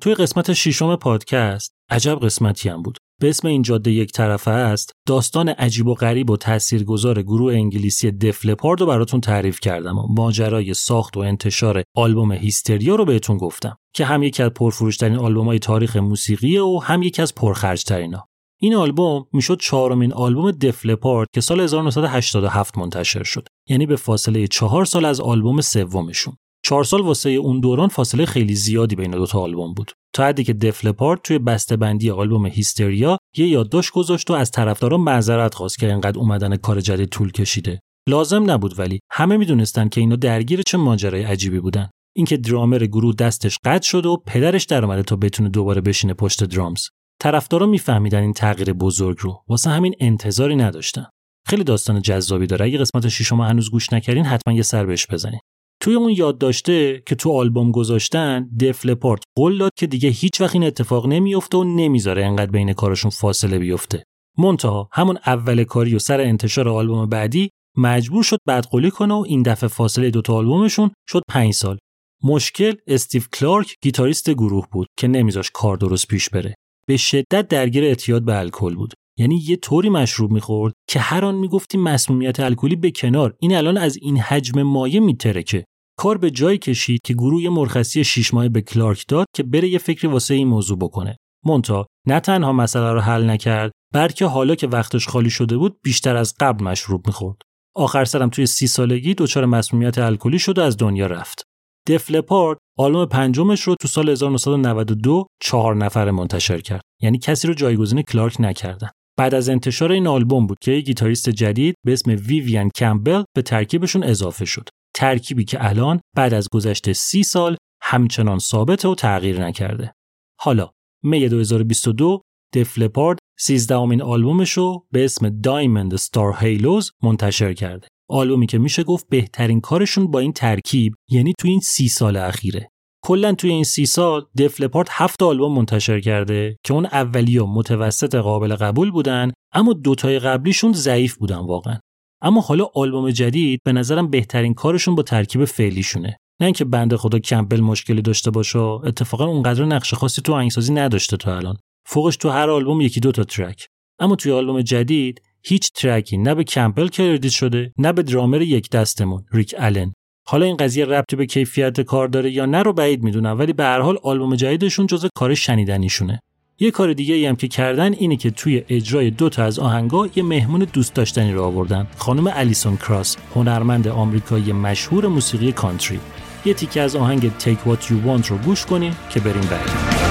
توی قسمت ششم پادکست، عجب قسمتی هم بود به اسم این جاده یک طرفه است، داستان عجیب و غریب و تاثیرگذار گروه انگلیسی دف لپارد رو براتون تعریف کردم و ماجرای ساخت و انتشار آلبوم هیستریا رو بهتون گفتم که هم یکی از پرفروشترین آلبوم‌های تاریخ موسیقیه و هم یکی از پرخرج‌ترینا. این آلبوم میشد چهارمین آلبوم دف لپارد که سال 1987 منتشر شد، یعنی به فاصله 4 سال از آلبوم سومشون. 4 سال واسه اون دوران فاصله خیلی زیادی بین دو تا آلبوم بود، تا حدی که دف لپارد توی بسته‌بندی آلبوم هیستریا یه یادداشت گذاشت و از طرفدارا معذرت خواست که اینقدر اومدن کار جدید طول کشیده. لازم نبود، ولی همه میدونستن که اینا درگیر چه ماجرای عجیبی بودن. اینکه درامر گروه دستش قطع شد و پدرش درآمده تا بتونه دوباره بشینه پشت درامز. طرفدارا میفهمیدن این تغییر بزرگ رو، واسه همین انتظاری نداشتن. خیلی داستان جذابی داره. اگه قسمت 6 رو هنوز گوش نکردین حتما یه سر بهش بزنید. توی اون یادداشته که تو آلبوم گذاشتن، دف لپارد قول داد که دیگه هیچ وقت این اتفاق نمیفته و نمیذاره انقدر بین کارشون فاصله بیفته. منتها همون اول کاری و سر انتشار آلبوم بعدی مجبور شد بدقولی کنه و این دفعه فاصله دوتا آلبومشون شد 5 سال. مشکل استیو کلارک گیتاریست گروه بود که نمیذاش کار درست پیش بره. به شدت درگیر اعتیاد به الکل بود. یعنی یه طوری مشروب میخورد که هر آن میگفتیم مسمومیت الکلی به کنار، این الان از این حجم مایه میترکه. کار به جایی کشید که گروه مرخصی 6 ماهه به کلارک داد که بره یه فکری واسه این موضوع بکنه. مونتا نه تنها مسئله رو حل نکرد، بلکه حالا که وقتش خالی شده بود بیشتر از قبل مشروب میخورد. آخر سرم توی 30 سالگی دچار مسمومیت الکلی شد و از دنیا رفت. دف لپارد آلبوم 5مش رو تو سال 1992 4 نفره منتشر کرد. یعنی کسی رو جایگزین کلارک نکردن. بعد از انتشار این آلبوم بود که گیتاریست جدید به اسم ویویان کمبل به ترکیبشون اضافه شد. ترکیبی که الان بعد از گذشت 30 سال همچنان ثابته و تغییر نکرده. حالا می 2022 دف لپارد 13مین آلبومش رو به اسم دایموند استار هیلوز منتشر کرده. آلبومی که میشه گفت بهترین کارشون با این ترکیب، یعنی تو این 30 سال اخیره. کلا توی این 30 سال دف لپارد 7 آلبوم منتشر کرده که اون اولیه متوسط قابل قبول بودن، اما 2 تای قبلیشون ضعیف بودن واقعا. اما حالا آلبوم جدید به نظرم بهترین کارشون با ترکیب فعلیشونه. نه اینکه بنده خدا کمپل مشکلی داشته باشه، اتفاقا اونقدر نقش خاصی تو آهنگسازی نداشته تا الان. فوقش تو هر آلبوم 1-2 تا ترک. اما توی آلبوم جدید هیچ ترکی نه به کمپل کردیت شده، نه به درامر یک دستمون ریک آلن. حالا این قضیه ربطی به کیفیت کار داره یا نه رو بعید میدونم، ولی به هر حال آلبوم جدیدشون جزو کار شنیدنیشونه. یه کار دیگه ای هم که کردن اینه که توی اجرای 2 تا از آهنگا یه مهمون دوست داشتنی رو آوردن، خانم الیسون کراس، هنرمند آمریکایی مشهور موسیقی کانتری. یه تیکه از آهنگ Take What You Want رو گوش کنین که بریم بعد.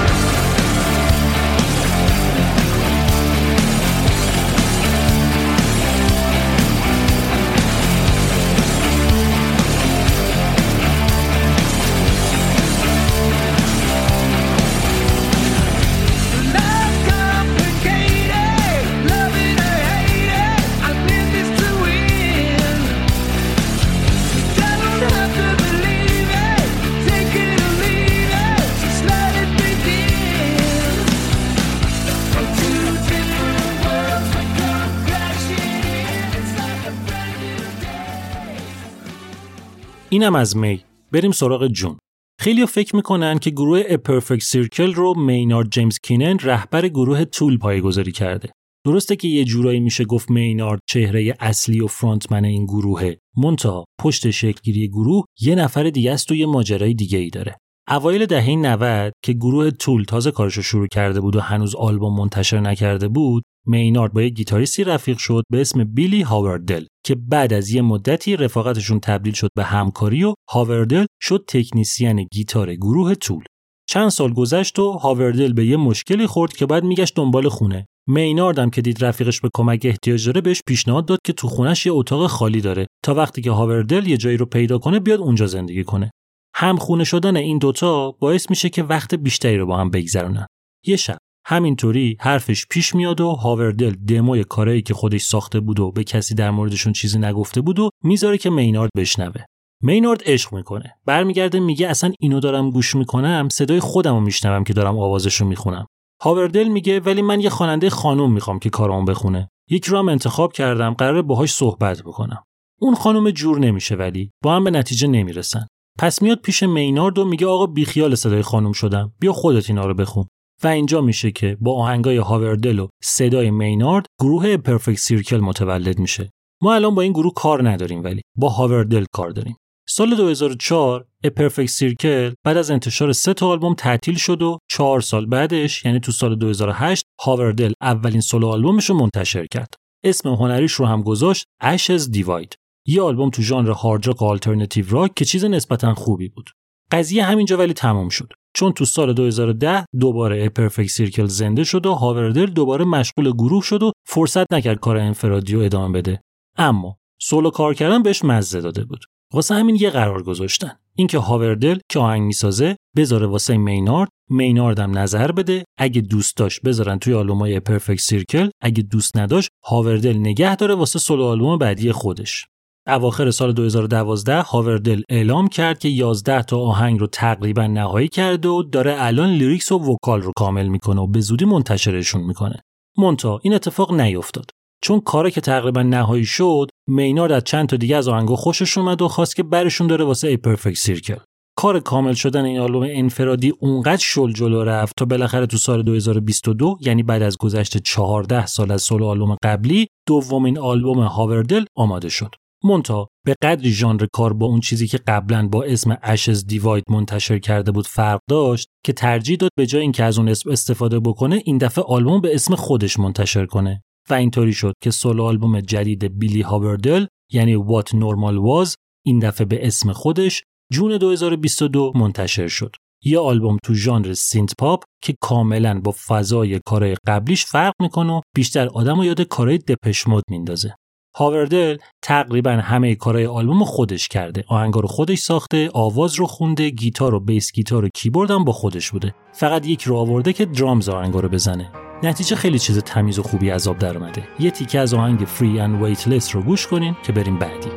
اینم از می. بریم سراغ جون. خیلی‌ها فکر می‌کنن که گروه A Perfect Circle رو مینارد جیمز کینن رهبر گروه تول پایه‌گذاری کرده. درسته که یه جورایی میشه گفت مینارد چهره اصلی و فرانتمن این گروهه. منتها پشت شکل‌گیری گروه یه نفر دیگه است و یه ماجرای دیگه‌ای داره. اوایل دهه 90 که گروه تول تازه کارشو شروع کرده بود و هنوز آلبوم منتشر نکرده بود، مینارد با یه گیتاریستی رفیق شد به اسم بیلی هاوردل که بعد از یه مدتی رفاقتشون تبدیل شد به همکاری و هاوردل شد تکنیسین گیتار گروه تول. چند سال گذشت و هاوردل به یه مشکلی خورد که بعد میگشت دنبال خونه. مینارد هم که دید رفیقش به کمک احتیاج داره، بهش پیشنهاد داد که تو خونش یه اتاق خالی داره تا وقتی که هاوردل یه جایی رو پیدا کنه بیاد اونجا زندگی کنه. همخونه شدن این دوتا باعث میشه که وقت بیشتری رو با هم بگذرونن. یه شب همینطوری حرفش پیش میاد و هاوردل دموی کارایی که خودش ساخته بود و به کسی در موردشون چیزی نگفته بود و میذاره که مینارد بشنوه. مینارد عشق میکنه. برمیگرده میگه اصلا اینو دارم گوش میکنم، صدای خودمو میشنوم که دارم آوازشو میخونم. هاوردل میگه ولی من یه خواننده خانم میخوام که کارامو بخونه. یکی رو هم انتخاب کردم، قراره باهاش صحبت بکنم. اون خانم جور نمیشه ولی با هم به نتیجه نمیرسن. پس میاد پیش مینارد و میگه آقا بیخیال صدای خانم شدم، بیا خودت اینا رو بخون. و اینجا میشه که با آهنگای هاوردل و صدای مینارد گروه پرفکت سیرکل متولد میشه. ما الان با این گروه کار نداریم ولی با هاوردل کار داریم. سال 2004 A Perfect Circle بعد از انتشار 3 آلبوم تعطیل شد و 4 سال بعدش یعنی تو سال 2008 هاوردل اولین سولو آلبومش رو منتشر کرد. اسم هنریش رو هم گذاشت Ashes Divide. یه آلبوم تو ژانر هارد راک آلترناتیو راک که چیز نسبتاً خوبی بود. قضیه همینجا ولی تمام شد. چون تو سال 2010 دوباره A Perfect Circle زنده شد و هاوردل دوباره مشغول گروه شد و فرصت نکرد کار انفرادی رو ادامه بده. اما سولو کار کردن بهش مزه داده بود. واسه همین یه قرار گذاشتن، اینکه هاوردل که آهنگ میسازه بذاره واسه مینارد، میناردم نظر بده، اگه دوست داشت بذارن توی آلبومای پرفکت سیرکل، اگه دوست نداشت هاوردل نگه داره واسه سولو آلبوم بعدی خودش. اواخر سال 2012 هاوردل اعلام کرد که 11 تا آهنگ رو تقریبا نهایی کرده و داره الان لیریکس و وکال رو کامل میکنه و به زودی منتشرشون میکنه. منتها این اتفاق نیفتاد. چون کاره که تقریبا نهایی شد، مینارد از چند تا دیگه از آهنگا خوشش اومد و خواست که برشون داره واسه ای پرفکت سیرکل. کار کامل شدن این آلبوم انفرادی اونقدر شل جلو رفت تا بالاخره تو سال 2022 یعنی بعد از گذشت 14 سال از سولو آلبوم قبلی، دومین آلبوم هاوردل آماده شد. منتها به قدری ژانر کار با اون چیزی که قبلا با اسم Ashes Divide منتشر کرده بود فرق داشت که ترجیح داد به جای اینکه از اون اسم استفاده بکنه، این دفعه آلبوم به اسم خودش منتشر کنه. و اینطوری شد که سولو آلبوم جدید بیلی هاوردل یعنی What Normal Was این دفعه به اسم خودش جون 2022 منتشر شد. یه آلبوم تو ژانر سینت پاپ که کاملا با فضای کارهای قبلیش فرق میکنه و بیشتر آدمو یاد کارهای دپش مود میندازه. هاوردل تقریبا همه کارهای آلبوم خودش کرده. آهنگا رو خودش ساخته، آواز رو خونده، گیتار و بیس گیتار و کیبورد هم با خودش بوده. فقط یک رو آورده که درامز آهنگا رو بزنه. نتیجه خیلی چیز تمیز و خوبی از آب در اومده. یه تیکه از آهنگ Free and Weightless رو گوش کنین که بریم بعدی.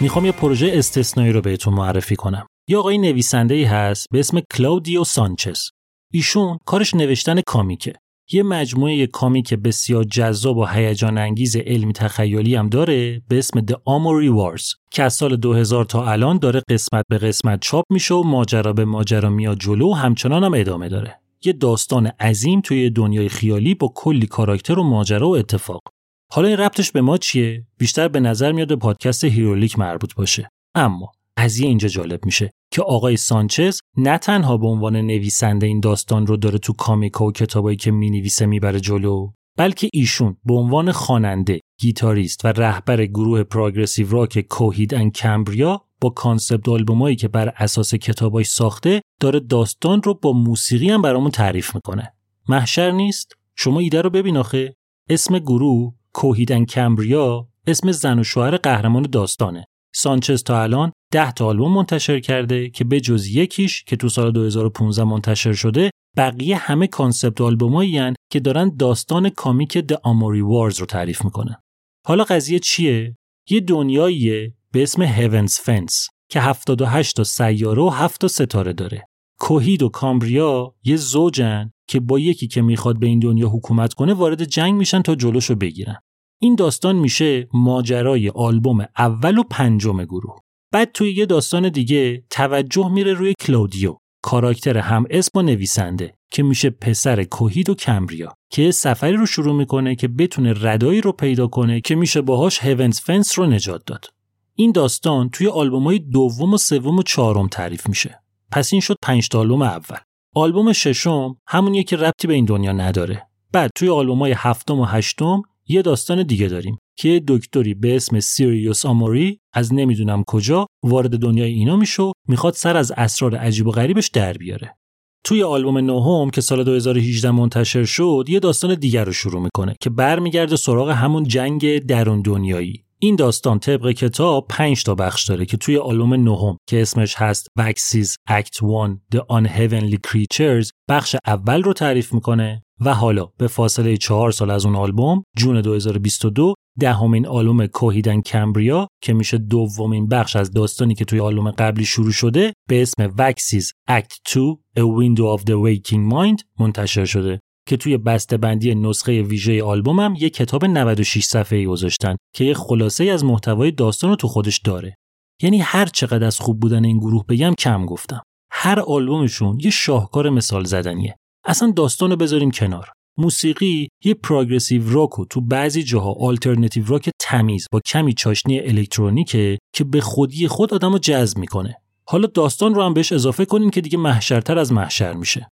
میخوام یه پروژه استثنایی رو بهتون معرفی کنم. یه آقای نویسنده‌ای هست به اسم کلاودیو سانچز. ایشون کارش نوشتن کامیکه. یه مجموعه کامیک بسیار جذاب و هیجان انگیز علمی تخیلی هم داره به اسم The Armory Wars که از سال 2000 تا الان داره قسمت به قسمت چاپ میشه و ماجرا به ماجرا میاد جلو و همچنان هم ادامه داره. یه داستان عظیم توی دنیای خیالی با کلی کاراکتر و ماجرا و اتفاق. حالا این ربطش به ما چیه؟ بیشتر به نظر میاد به پادکست هیرولیک مربوط باشه. اما قضیه اینجا جالب میشه که آقای سانچز نه تنها به عنوان نویسنده این داستان رو داره تو کامیکا و کتابایی که مینویسه میبره جلو، بلکه ایشون به عنوان خواننده، گیتاریست و رهبر گروه پروگرسیو راک کوهید اند کمبریا با کانسپت آلبومایی که بر اساس کتاباش ساخته داره داستان رو با موسیقی هم برامون تعریف میکنه. محشر نیست؟ شما ایده رو ببین آخه. اسم گروه کوهیدن کمبریا اسم زن و شوهر قهرمان داستانه. سانچز تا الان 10 تا آلبوم منتشر کرده که به جز یکیش که تو سال 2015 منتشر شده، بقیه همه کانسپت آلبومایی هن که دارن داستان کامیک د آموری وارز رو تعریف میکنن. حالا قضیه چیه؟ یه دنیاییه به اسم هیونز فنس که 78 تا سیاره و 7 تا ستاره داره. کوهید و کامبریا یه زوجن که با یکی که میخواد به این دنیا حکومت کنه وارد جنگ میشن تا جلوشو بگیرن. این داستان میشه ماجرای آلبوم اول و 5م گروه. بعد توی یه داستان دیگه توجه میره روی کلاودیو، کاراکتر هم اسم و نویسنده که میشه پسر کوهید و کمبریا که سفری رو شروع میکنه که بتونه ردایی رو پیدا کنه که میشه باهاش هیونز فنس رو نجات داد. این داستان توی آلبوم‌های دوم و سوم و چهارم تعریف میشه. پس این شد 5 تا آلبوم اول. آلبوم ششم همونیه که ربطی به این دنیا نداره. بعد توی آلبوم‌های هفتم و هشتم یه داستان دیگه داریم که دکتری به اسم سیریوس آموری از نمیدونم کجا وارد دنیای اینا میشه و میخواد سر از اسرار عجیب و غریبش در بیاره. توی آلبوم نهم که سال 2018 منتشر شد یه داستان دیگر رو شروع میکنه که برمیگرده سراغ همون جنگ درون دنیایی. این داستان طبق کتاب 5 تا بخش داره که توی آلبوم نهم که اسمش هست Waxes Act 1 The Unheavenly Creatures بخش اول رو تعریف میکنه و حالا به فاصله 4 سال از اون آلبوم جون 2022 دهمین آلبوم کوهیدن کمبریا که میشه دومین بخش از داستانی که توی آلبوم قبلی شروع شده به اسم Waxes Act 2 A Window of the Waking Mind منتشر شده که توی بسته‌بندی نسخه ویژه آلبوم هم یه کتاب 96 صفحه‌ای گذاشتن که یه خلاصه از محتوای داستان رو تو خودش داره. یعنی هر چقدر از خوب بودن این گروه بگم کم گفتم. هر آلبومشون یه شاهکار مثال زدنیه. اصلا داستانو بذاریم کنار. موسیقی یه پروگرسیو راکو تو بعضی جاها آلترناتیو راک تمیز با کمی چاشنی الکترونیکه که به خودی خود آدمو جذب میکنه. حالا داستان رو هم بهش اضافه کنیم که دیگه محشرتر از محشر میشه.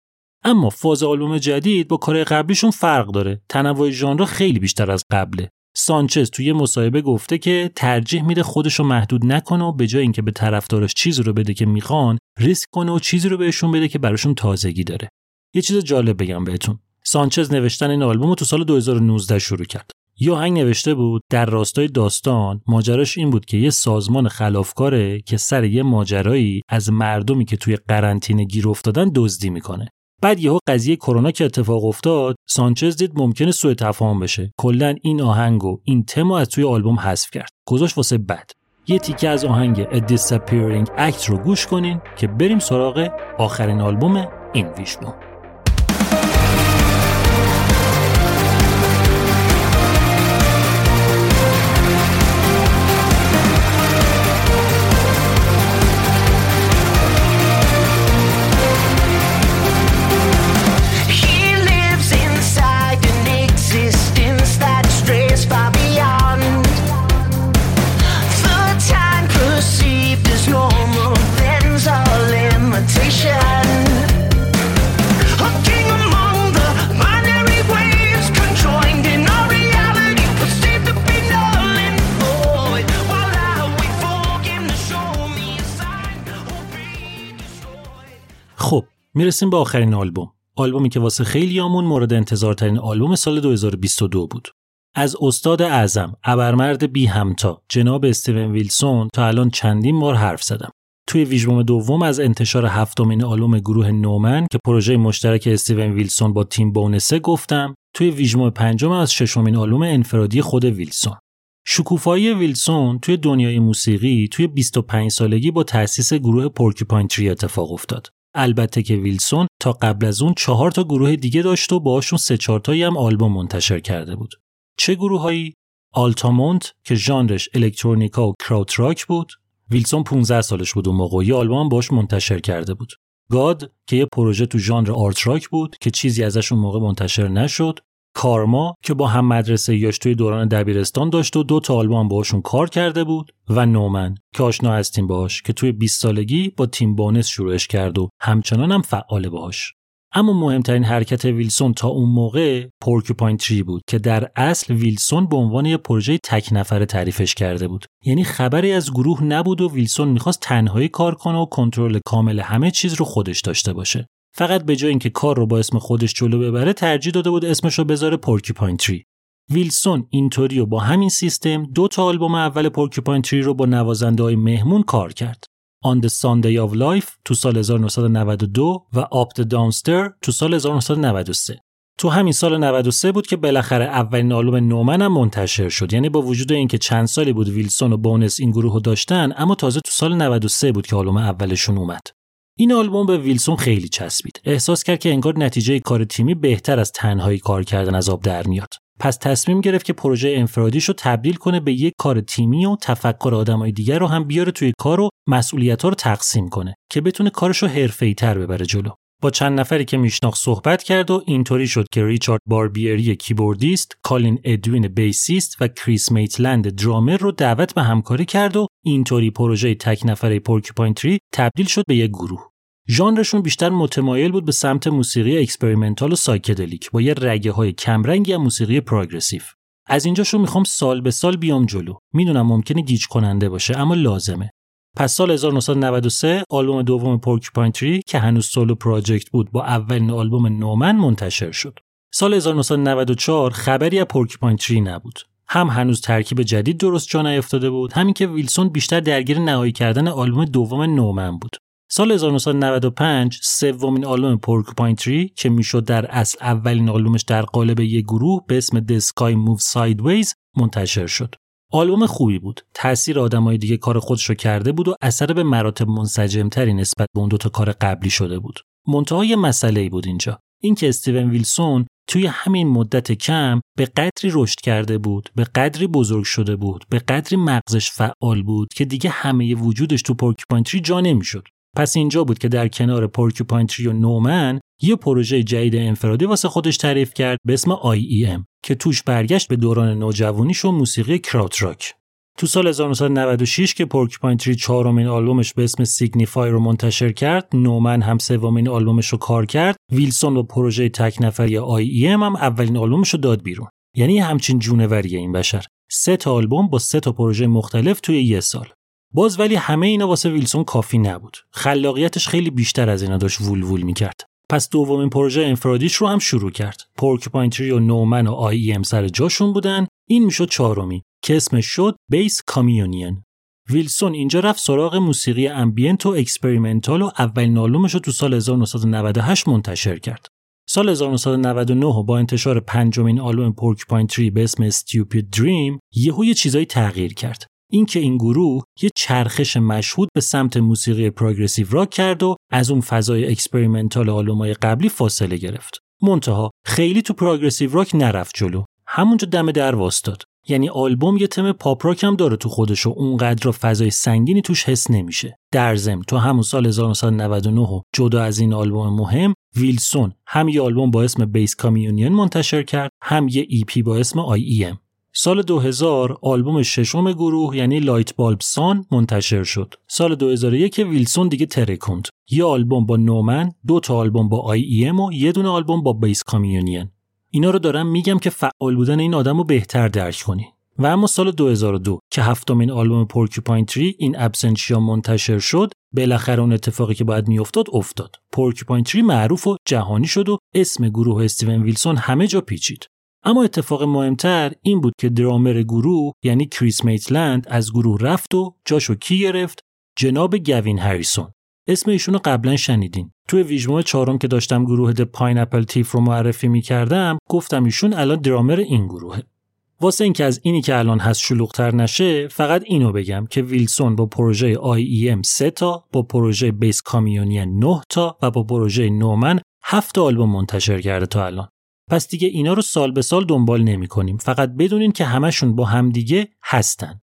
اما فاز آلبوم جدید با کارهای قبلیشون فرق داره. تنوع ژانر خیلی بیشتر از قبله. سانچز توی مصاحبه گفته که ترجیح میده خودشو محدود نکنه و به جای اینکه به طرفدارش چیزی رو بده که میخوان، ریسک کنه و چیزی رو بهشون بده که براشون تازگی داره. یه چیز جالب بگم بهتون. سانچز نوشتن این آلبوم رو تو سال 2019 شروع کرد. یه آهنگ نوشته بود در راستای داستان. ماجراش این بود که یه سازمان خلافکاره که سر یه ماجرایی از مردمی که توی قرنطینه گیر افتادن دزدی میکنه. بعد یهو قضیه کرونا که اتفاق افتاد، سانچز دید ممکنه سوء تفاهم بشه. کلاً این آهنگو این تمو از توی آلبوم حذف کرد. گذاشت واسه بعد. یه تیکه از آهنگ A Disappearing Act رو گوش کنین که بریم سراغ آخرین آلبوم این ویشنو. میرسیم به آخرین آلبوم. آلبومی که واسه خیلیامون مورد انتظارترین آلبوم سال 2022 بود. از استاد اعظم، ابرمرد بی همتا، جناب استیون ویلسون تا الان چندین بار حرف زدم. توی ویژبوم دوم از انتشار 7مین آلبوم گروه نومن که پروژه مشترک استیون ویلسون با تیم بونسه گفتم، توی ویژبوم 5 از 6مین آلبوم انفرادی خود ویلسون. شکوفایی ویلسون توی دنیای موسیقی توی 25 سالگی با تأسیس گروه پورکوپاین تری اتفاق افتاد. البته که ویلسون تا قبل از اون 4 تا گروه دیگه داشت و باهاشون 3-4 تایی هم آلبوم منتشر کرده بود. چه گروهایی؟ آلتامونت که ژانرش الکترونیکا و کرات راک بود. ویلسون 15 سالش بود اون موقع. یه آلبوم باهاش منتشر کرده بود. گاد که یه پروژه تو ژانر آرت راک بود که چیزی ازش اون موقع منتشر نشد. کارما که با هم مدرسه یاش توی دوران دبیرستان داشت و 2 تا آلبوم باهاشون کار کرده بود و نومن که آشنا هستیم باهاش که توی 20 سالگی با تیم بونس شروعش کرد و همچنان هم فعال باهاش. اما مهمترین حرکت ویلسون تا اون موقع پورکوپاین تری بود که در اصل ویلسون به عنوان یه پروژه تک نفره تعریفش کرده بود. یعنی خبری از گروه نبود و ویلسون میخواست تنهایی کار کنه و کنترل کامل همه چیز رو خودش داشته باشه. فقط به جای اینکه کار رو با اسم خودش جلو ببره، ترجیح داده بود اسمش رو بذاره پورکوپاین تری. ویلسون اینطوری و با همین سیستم 2 تا آلبوم اول پورکوپاین تری رو با نوازنده‌های مهمون کار کرد. On the Sunday of Life تو سال 1992 و Up the Downstairs تو سال 1993. تو همین سال 93 بود که بالاخره اولین آلبوم نومن هم منتشر شد. یعنی با وجود اینکه چند سالی بود ویلسون و بونس این گروهو داشتن، اما تازه تو سال 93 بود که آلبوم اولشون اومد. این آلبوم به ویلسون خیلی چسبید. احساس کرد که انگار نتیجه کار تیمی بهتر از تنهایی کار کردن از آب در میاد. پس تصمیم گرفت که پروژه انفرادیشو تبدیل کنه به یک کار تیمی و تفکر آدمای دیگر رو هم بیاره توی کار و مسئولیت‌ها رو تقسیم کنه که بتونه کارشو حرفه‌ای‌تر ببره جلو. با چند نفری که میشناخت صحبت کرد و اینطوری شد که ریچارد باربیری کیبوردیست، کالین ادوین بیسیست و کریس میتلند درامر رو دعوت به همکاری کرد و اینطوری پروژه تک نفره پورکوپاین تری تبدیل شد به یک گروه. ژانرشون بیشتر متمایل بود به سمت موسیقی اکسپریمنتال و سایکدلیک با یه رگه‌های کمرنگی از موسیقی پروگرسیو. از اینجاشو میخوام سال به سال بیام جلو. میدونم ممکنه گیج کننده باشه اما لازمه. پس سال 1993 آلبوم دوم پورکوپاین تری که هنوز سولو پروژکت بود با اولین آلبوم نومن منتشر شد. سال 1994 خبری از پورکوپاین تری نبود. هم هنوز ترکیب جدید درست جا نیفتاده بود، همین که ویلسون بیشتر درگیر نهایی کردن آلبوم دوم نومن بود. سال 1995 سومین آلبوم پورکوپاین تری که میشد در اصل اولین آلبومش در قالب یک گروه به اسم The Sky Moves Sideways منتشر شد. آلبوم خوبی بود. تأثیر آدمای دیگه کار خودشو کرده بود و اثر به مراتب منسجم‌تری نسبت به اون 2 تا کار قبلی شده بود. منتهی یه مسئله‌ای بود اینجا، اینکه استیون ویلسون توی همین مدت کم به قدری رشد کرده بود، به قدری بزرگ شده بود، به قدری مغزش فعال بود که دیگه همه وجودش تو پورکوپاین تری جا نمی‌شد. پس اینجا بود که در کنار پورکوپاین تری و نومن یه پروژه جدید انفرادی واسه خودش تعریف کرد به اسم IEM که توش برگشت به دوران نوجوانیش و موسیقی کراتراک. تو سال 1996 که پورکوپاین تری 4مین آلبومش به اسم سیگنیفای رو منتشر کرد، نومن هم 3مین آلبومش رو کار کرد، ویلسون و پروژه تک نفری IEM هم اولین آلبومش رو داد بیرون. یعنی همچین جونوریه این بشر. 3 تا آلبوم با 3 تا پروژه مختلف توی یه سال. باز ولی همه اینا واسه ویلسون کافی نبود. خلاقیتش خیلی بیشتر از اینا داشت وول وول میکرد. پس دومین پروژه انفرادیش رو هم شروع کرد. پورکوپاین تری و نومن و IEM سر جاشون بودن. این میشد 4می که اسمش شد بیس کامیونین. ویلسون اینجا رفت سراغ موسیقی امبینت و اکسپریمنتال و اولین آلبومش رو تو سال 1998 منتشر کرد. سال 1999 با انتشار 5مین آلبوم پورکوپاین تری به اسم استیوپید دریم یهو یه چیزایی تغییر کرد. اینکه این گروه یه چرخش مشهود به سمت موسیقی پروگرسیو راک کرد و از اون فضای اکسپریمنتال آلبوم‌های قبلی فاصله گرفت. منتها خیلی تو پروگرسیو راک نرفت جلو. همونجا دم در واسطاد. یعنی آلبوم یه تم پاپ راک هم داره تو خودش و اونقدر فضای سنگینی توش حس نمیشه. در ضمن تو همون سال 1999 جدا از این آلبوم مهم، ویلسون هم یه آلبوم با اسم بیس کامیونین منتشر کرد، هم یه EP با اسم IEM. سال 2000 آلبوم 6م گروه یعنی لایت بالب سان منتشر شد. سال 2001 ویلسون دیگه ترکوند. یه آلبوم با نومن، 2 تا آلبوم با IEM و یه دونه آلبوم با بیس کامیونین. اینا رو دارم میگم که فعال بودن این آدمو بهتر درک کنی. و اما سال 2002 که 7مین آلبوم پورکوپاین تری این ابسنشیا منتشر شد، بالاخره اون اتفاقی که باید میافتاد افتاد. پورکوپاین تری معروف و جهانی شد و اسم گروه استیون ویلسون همه جا پیچید. اما اتفاق مهمتر این بود که درامر گروه یعنی کریس میتلند از گروه رفت و جاشو کی گرفت؟ جناب گوین هریسون. اسم ایشونو قبلا شنیدین. توی ویژموع 4م که داشتم گروه د پایناپل تیف رو معرفی می‌کردم، گفتم ایشون الان درامر این گروهه. واسه اینکه از اینی که الان هست شلوغ‌تر نشه، فقط اینو بگم که ویلسون با پروژه IEM 3 تا، با پروژه بیس کامیونین 9 تا و با پروژه نومن 7 تا آلبوم منتشر کرده تا الان. پس دیگه اینا رو سال به سال دنبال نمی کنیم. فقط بدونین که همشون با همدیگه هستن.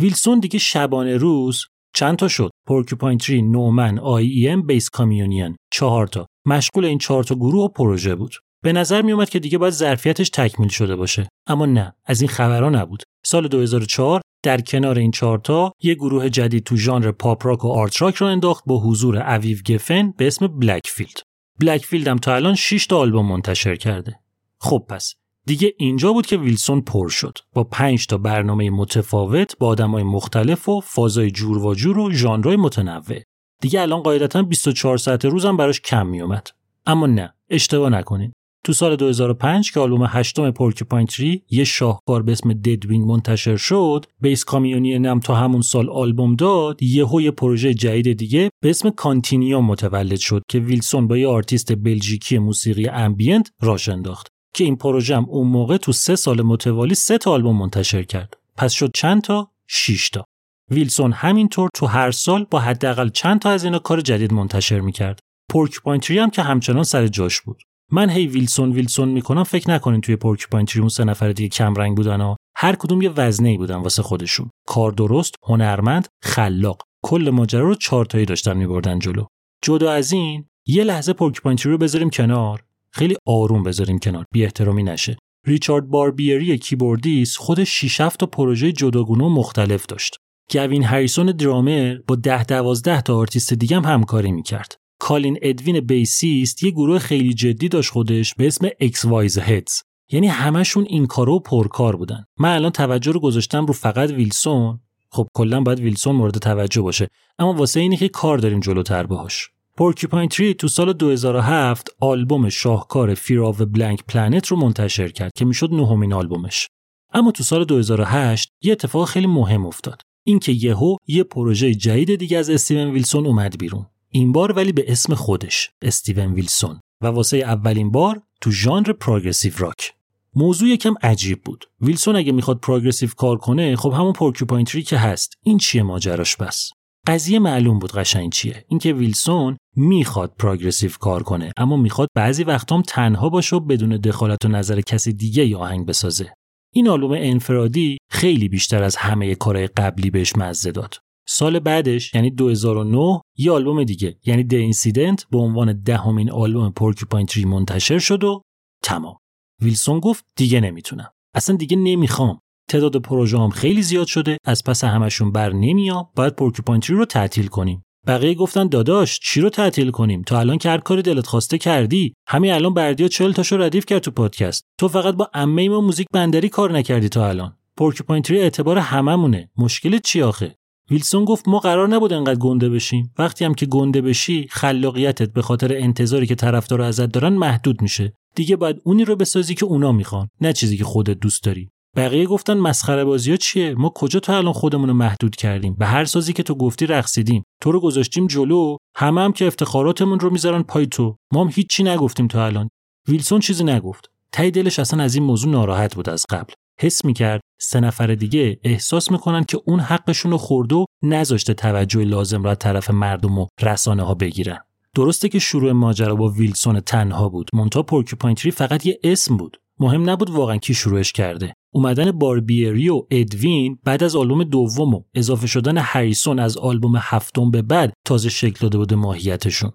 ویلسون دیگه شبانه روز چند تا شد؟ پورکوپاین تری، نومن، IEM، بیس کامیونین. 4 تا. مشغول این 4 تا گروه و پروژه بود. به نظر می اومد که دیگه باید ظرفیتش تکمیل شده باشه. اما نه، از این خبرها نبود. سال 2004 در کنار این 4 تا یه گروه جدید تو ژانر پاپ راک و آرت راک رو انداخت با حضور اویو گفن به اسم بلکفیلد. بلکفیلد هم تا الان 6 تا آلبوم منتشر کرده. خب پس دیگه اینجا بود که ویلسون پر شد با 5 تا برنامه متفاوت با آدمای مختلف و فازای جور و جور و ژانرهای متنوع. دیگه الان قاعدتاً 24 ساعت روزم براش کم میومد. اما نه، اشتباه نکنین. تو سال 2005 که آلبوم 8م پورکوپاین تری یه شاهکار به اسم دد وینگ منتشر شد، بیس کامیونین هم تا همون سال آلبوم داد، یهو یه پروژه جدید دیگه به اسم کانتینیوم متولد شد که ویلسون با یه آرتیست بلژیکی موسیقی امبینت راش انداخت که این پروژه هم اون موقع تو 3 سال متوالی 3 تا آلبوم منتشر کرد. پس شد چند تا؟ 6 تا. ویلسون همینطور تو هر سال با حداقل چند تا از اینا کار جدید منتشر می‌کرد. پورکوپاین تری هم که همچنان سر جاش بود. من هی ویلسون میکنم، فکر نکنین توی پورکوپاین تری اون 3 نفر دیگه کم رنگ بودن ها. هر کدوم یه وزنه‌ای بودن واسه خودشون. کار درست، هنرمند، خلاق. کل ماجرا رو 4 تایی داشتن می‌بردن جلو. جدا از این، یه لحظه پورکوپاین تری رو بذاریم کنار. خیلی آروم بذاریم کنار، بی احترامی نشه. ریچارد باربیری کیبوردیست خود 6-7 تا پروژه جداگونه مختلف داشت. گوین هریسون درامر با 10-12 تا آرتیست دیگه هم همکاری می‌کرد. کالین ادوین بیسیست یه گروه خیلی جدی داشت خودش به اسم اکس وایز هدز. یعنی همشون این کارو پرکار بودن. من الان توجه رو گذاشتم رو فقط ویلسون. خب کلا باید ویلسون مورد توجه باشه، اما واسه اینه که کار داریم جلوتر باهاش. پورکوپاین تری تو سال 2007 آلبوم شاهکار فیر آو بلانک پلنت رو منتشر کرد که میشد 9مین آلبومش. اما تو سال 2008 یه اتفاق خیلی مهم افتاد. اینکه یهو یه پروژه جدید دیگه از استیون ویلسون اومد بیرون. این بار ولی به اسم خودش، استیون ویلسون، و واسه اولین بار تو ژانر پروگرسیو راک. موضوع یکم عجیب بود. ویلسون اگه میخواد پروگرسیو کار کنه، خب همون پورکوپاین تری که هست. این چیه ماجراش بس؟ قضیه معلوم بود قشنگ چیه. اینکه ویلسون میخواد پروگرسیو کار کنه، اما میخواد بعضی وقتام تنها باشه و بدون دخالت و نظر کسی دیگه یه آهنگ بسازه. این آلبوم انفرادی خیلی بیشتر از همه کارهای قبلی بهش مزه داد. سال بعدش یعنی 2009 یه آلبوم دیگه یعنی دی اینسیدنت به عنوان 10مین آلبوم پورکوپاین تری منتشر شد و تمام. ویلسون گفت دیگه نمیتونم، اصلا دیگه نمیخوام، تعداد پروژه‌ام خیلی زیاد شده، از پس همشون بر نمیام، باید پورکوپاین تری رو تعطیل کنیم. بقیه گفتن داداش چی رو تعطیل کنیم، تا الان که هر کاری دلت خواسته کردی. همین الان بردیا 40 تاشو ردیف کرد تو پادکست، تو فقط با عمه ما موزیک بندری کار نکردی تا الان. پورکوپاین تری اعتبار هممونه، مشکل چی آخه؟ ویلسون گفت ما قرار نبود انقدر گنده بشیم، وقتی هم که گنده بشی خلاقیتت به خاطر انتظاری که طرفدارا ازت دارن محدود میشه. دیگه باید اونی رو بسازی که اونا میخوان، نه چیزی که خودت دوست داری. بقیه گفتن مسخره بازی‌ها چیه؟ ما کجا تا الان خودمون رو محدود کردیم؟ به هر سازی که تو گفتی رقصیدیم، تو رو گذاشتیم جلو، همه هم که افتخاراتمون رو میذارن پای تو. ما هم هیچی نگفتیم تا الان. ویلسون چیزی نگفت. ته دلش اصلا از این موضوع ناراحت بود از قبل. حس می‌کرد 3 نفر دیگه احساس می‌کنن که اون حقشون رو خورد و نذاشته توجه لازم را طرف مردم و رسانه‌ها بگیرن. درسته که شروع ماجرا با ویلسون تنها بود، منتها پورکوپاین تری فقط یه اسم بود. مهم نبود واقعا کی شروعش کرده. اومدن باربیری و ادوین بعد از آلبوم دوم و اضافه شدن هریسون از آلبوم 7م به بعد تازه شکل داده بود ماهیتشون.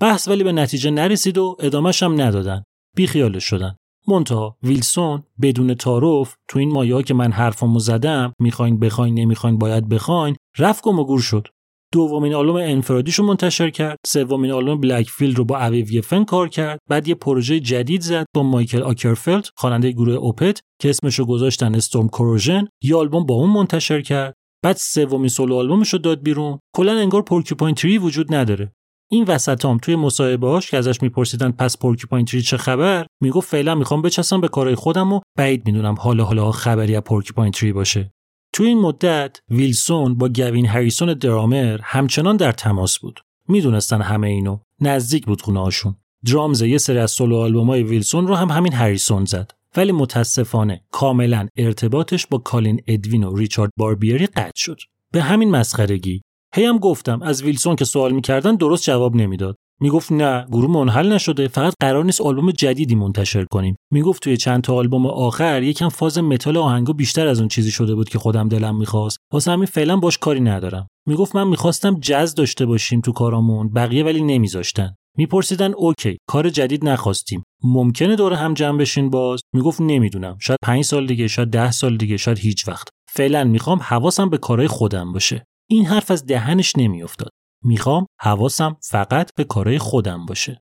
بحث ولی به نتیجه نرسید و ادامه‌ش هم ندادن، بیخیالش شدن. منتها ویلسون بدون تعارف تو این مایا که من حرفمو زدم، میخواین بخواین نمیخواین باید بخواین، رفت گم و گور شد. دومین آلبوم انفرادیشو منتشر کرد، سومین آلبوم بلکفیلد رو با اویویفن کار کرد، بعد یه پروژه جدید زد با مایکل آکرفلد خواننده گروه اوپت که اسمشو گذاشتن استورم کروژن، یه آلبوم با اون منتشر کرد، بعد سومین سولو آلبومشو داد بیرون. کلا انگار پورکوپاین تری وجود نداره. این وسطام توی مصاحبه‌هاش که ازش میپرسیدن پس پورکوپاین تری چه خبر، میگفت فعلا میخوام بچسبم به کارهای خودم و بعید میدونم حالا خبری از پورکوپاین تری باشه. تو این مدت ویلسون با گوین هریسون درامر همچنان در تماس بود. میدونستن همه اینو، نزدیک بود خونه‌هاشون. درامز یه سری از سولو آلبوم‌های ویلسون رو هم همین هریسون زد، ولی متاسفانه کاملا ارتباطش با کالین ادوین و ریچارد باربیری قطع شد. به همین مسخرگی. هی هم گفتم از ویلسون که سوال می‌کردن درست جواب نمیداد. میگفت نه، گروه منحل نشده، فقط قرار نیست آلبوم جدیدی منتشر کنیم. میگفت توی چند تا آلبوم آخر یکم فاز متال آهنگا بیشتر از اون چیزی شده بود که خودم دلم می‌خواست، واسه همین فعلا باش کاری ندارم. میگفت من می‌خواستم جاز داشته باشیم تو کارامون، بقیه ولی نمیذاشتن. میپرسیدن اوکی، کار جدید نخواستیم، ممکنه دوره هم جمع بشین باز؟ میگفت نمیدونم، شاید 5 سال دیگه، شاید 10 سال دیگه، شاید هیچ وقت. فعلا می‌خوام حواسم به کارهای خودم باشه. این حرف از دهنش نمیافتاد. میخوام حواسم فقط به کارهای خودم باشه.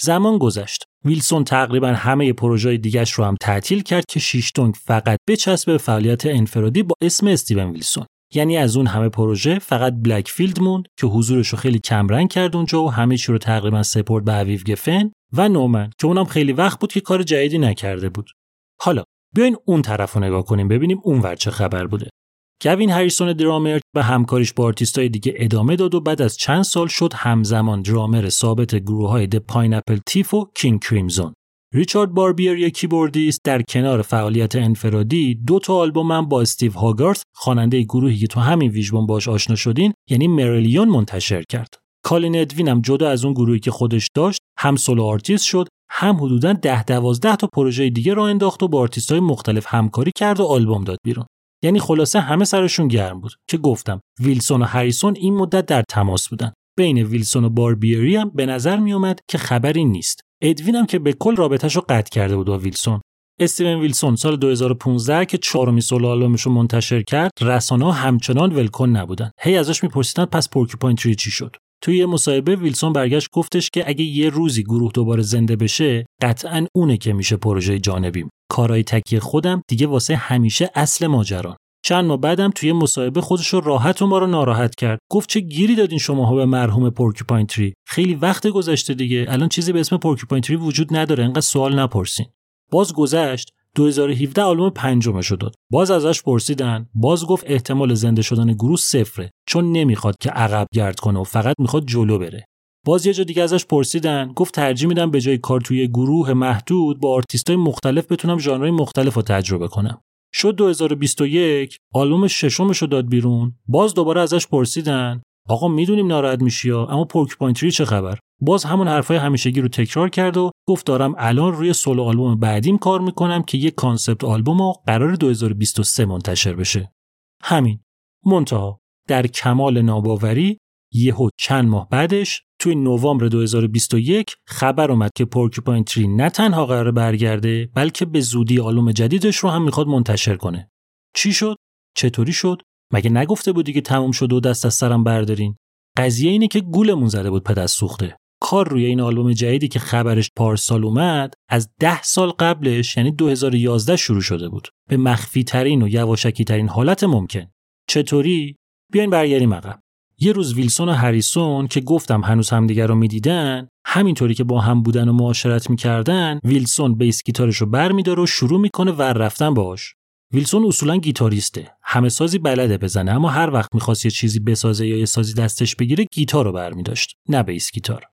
زمان گذشت. ویلسون تقریبا همه پروژه‌های دیگه‌اش رو هم تعطیل کرد که شیشتونگ فقط بچسبه به فعالیت انفرادی با اسم استیون ویلسون. یعنی از اون همه پروژه فقط بلکفیلد موند که حضورش رو خیلی کم رنگ کرد اونجا و همه چی رو تقریبا سپرد به اویو گفن و نومن که اونم خیلی وقت بود که کار جدیدی نکرده بود. حالا بیاین اون طرف رو نگاه کنیم ببینیم اونور چه خبر بوده. کوین هریسون درامر به همکاریش با آرتیستای دیگه ادامه داد و بعد از چند سال شد همزمان درامر ثابت گروه‌های د پایناپل تیف و کینگ کریمزون. ریچارد باربیر یک کیبوردیست در کنار فعالیت انفرادی 2 آلبوم هم با استیو هاگارت خواننده گروهی که تو همین ویژبون باهاش آشنا شدین یعنی مریلیون منتشر کرد. کالین ادوین هم جدا از اون گروهی که خودش داشت هم سولو آرتیست شد، هم حدوداً 10-12 تا پروژه دیگه راه انداخت و با آرتیست‌های مختلف همکاری کرد و آلبوم داد بیرون. یعنی خلاصه همه سرشون گرم بود که گفتم ویلسون و هریسون این مدت در تماس بودن. بین ویلسون و باربیری هم به نظر میومد که خبری نیست. ادوین هم که به کل رابطه‌شو قطع کرده بود با ویلسون. استیون ویلسون سال 2015 که 4مین سولو آلبومش رو منتشر کرد، رسانه‌ها همچنان ولکن نبودن. هی ازش میپرسیدن پس پورکوپاین تری چی شد؟ توی یه مصاحبه ویلسون برگشت گفتش که اگه یه روزی گروه دوباره زنده بشه، قطعاً اونه که میشه پروژه جانبیم. کارهای تکیه خودم دیگه واسه همیشه اصل ماجرا. چند ماه بعدم توی مصاحبه خودش رو راحت و ما رو ناراحت کرد. گفت چه گیری دادین شماها به مرحوم پورکوپاین تری؟ خیلی وقت گذشته دیگه. الان چیزی به اسم پورکوپاین تری وجود نداره. انقدر سوال نپرسین. باز گذشت 2017 آلبوم 5مش رو داد. باز ازش پرسیدن، باز گفت احتمال زنده شدن گروه 0 چون نمیخواد که عقب گرد کنه و فقط میخواد جلو بره. باز یه جا دیگه ازش پرسیدن، گفت ترجیح میدم به جای کار توی گروه محدود با آرتیستای مختلف بتونم ژانرهای مختلف رو تجربه کنم. شد 2021 آلبوم 6مش رو داد بیرون. باز دوباره ازش پرسیدن، آقا میدونیم ناراحت میشی اما پورکوپاین تری چه خبر؟ باز همون حرفای همیشگی رو تکرار کرد و گفت دارم الان روی سولو آلبوم بعدیم کار میکنم که یه کانسپت آلبومو قرار 2023 منتشر بشه. همین. منتها در کمال ناباوری یهو چند ماه بعدش توی نوامبر 2021 خبر اومد که پورکوپاین تری نه تنها قرار برگرده بلکه به زودی آلبوم جدیدش رو هم میخواد منتشر کنه. چی شد؟ چطوری شد؟ مگه نگفته بودی که تموم شد و دست از سرم بردارین؟ قضیه اینه که گولمون زده بود پدر سوخته. کار روی این آلبوم جدیدی که خبرش پارسال اومد از 10 سال قبلش یعنی 2011 شروع شده بود به مخفی ترین و یواشکی ترین حالت ممکن. چطوری؟ بیاین برگردیم عقب. یه روز ویلسون و هریسون که گفتم هنوز همدیگر رو میدیدن، همینطوری که با هم بودن و معاشرت میکردن، ویلسون بیس گیتارش رو برمی‌داره و شروع میکنه ور رفتن باهاش. ویلسون اصولاً گیتاریسته، همه سازی بلده بزنه، اما هر وقت می‌خواست یه چیزی بسازه یا یه سازی دستش بگیره گیتار رو برمی‌داشت، نه بیس گیتار.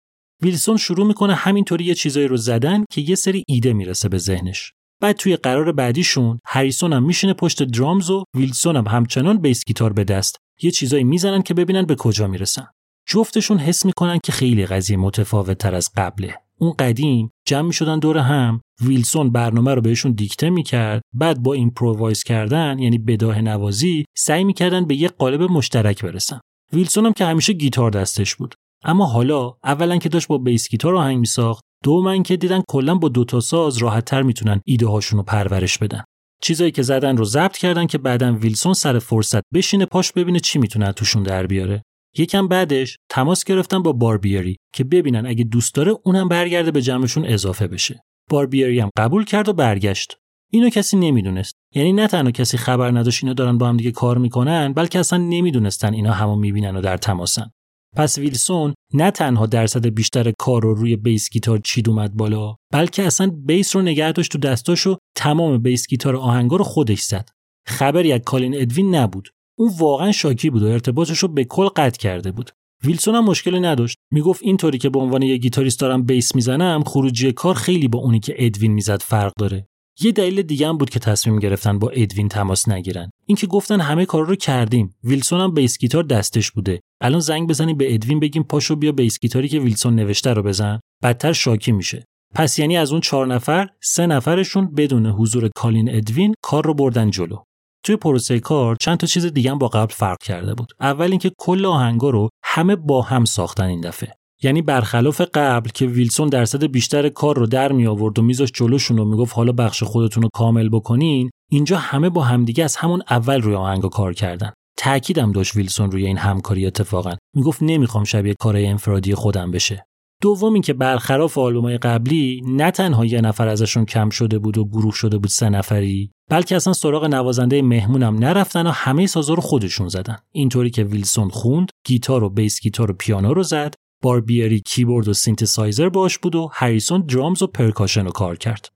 ویلسون شروع می‌کنه همینطوری یه چیزایی رو زدن که یه سری ایده میرسه به ذهنش. بعد توی قرار بعدیشون هریسون هم میشینه پشت درامز و ویلسون هم همچنان بیس گیتار به دست یه چیزایی میزنن که ببینن به کجا میرسن. جفتشون حس می‌کنن که خیلی قضیه متفاوت‌تر از قبله. اون قدیم جمع می‌شدن دور هم، ویلسون برنامه رو بهشون دیکته می‌کرد، بعد با ایمپرووایز کردن یعنی بداهه نوازی سعی می‌کردن به یه قالب مشترک برسن. ویلسون هم که همیشه گیتار دستش بود، اما حالا اولا که داشت با بیس گیتار آهنگ می‌ساخت، دوماً که دیدن کلاً با دوتا ساز راحت‌تر می‌تونن ایده هاشون رو پرورش بدن. چیزایی که زدن رو ضبط کردن که بعداً ویلسون سر فرصت بشینه پاش ببینه چی می‌تونه توشون در بیاره. یکم بعدش تماس گرفتن با باربیری که ببینن اگه دوست داره اونم برگرده به جمعشون اضافه بشه. باربیری هم قبول کرد و برگشت. اینو کسی نمیدونست. یعنی نه تنها کسی خبر نداشت اینا دارن با هم دیگه کار میکنن، بلکه اصلا نمیدونستن اینا همو میبینن و در تماسن. پس ویلسون نه تنها درصد بیشتر کار رو روی بیس گیتار چید اومد بالا، بلکه اصلا بیس رو نگه داشت تو دستاش و تمام بیس گیتار آهنگا رو خودش زد. خبری از کالین ادوین نبود. اون واقعا شاکی بود و ارتباطش رو به کل قطع کرده بود. ویلسون هم مشکلی نداشت. میگفت اینطوری که به عنوان یه گیتاریست دارم بیس میزنم، خروجی کار خیلی با اونی که ادوین میزد فرق داره. یه دلیل دیگه هم بود که تصمیم گرفتن با ادوین تماس نگیرن. این که گفتن همه کارا رو کردیم. ویلسون هم بیس گیتار دستش بوده. الان زنگ بزنیم به ادوین بگیم پاشو بیا بیس گیتاری که ویلسون نوشته رو بزن، بدتر شاکی میشه. پس یعنی از اون 4 نفر 3 نفرشون بدون حضور کالین ادوین کار رو بردن جلو. توی پروسه کار چند تا چیز دیگه هم با قبل فرق کرده بود. اول اینکه کل آهنگا رو همه با هم ساختن این دفعه. یعنی برخلاف قبل که ویلسون درصد بیشتر کار رو در می آورد و میذاشت جلوشون و میگفت حالا بخش خودتون رو کامل بکنین، اینجا همه با همدیگه از همون اول روی آهنگا کار کردن. تأکیدم داشت ویلسون روی این همکاری اتفاقا. میگفت نمیخوام شبیه کارهای انفرادی خودم بشه. دومی که برخلاف آلبوم‌های قبلی نه تنها یه نفر ازشون کم شده بود و گروه شده بود 3 نفری، بلکه اصلا سراغ نوازنده مهمونم نرفتن و همه سازا رو خودشون زدن. اینطوری که ویلسون خوند، گیتار و بیس گیتار و پیانو رو زد، باربیری کیبورد و سینتسایزر باش بود و هریسون درامز و پرکاشن رو کار کرد.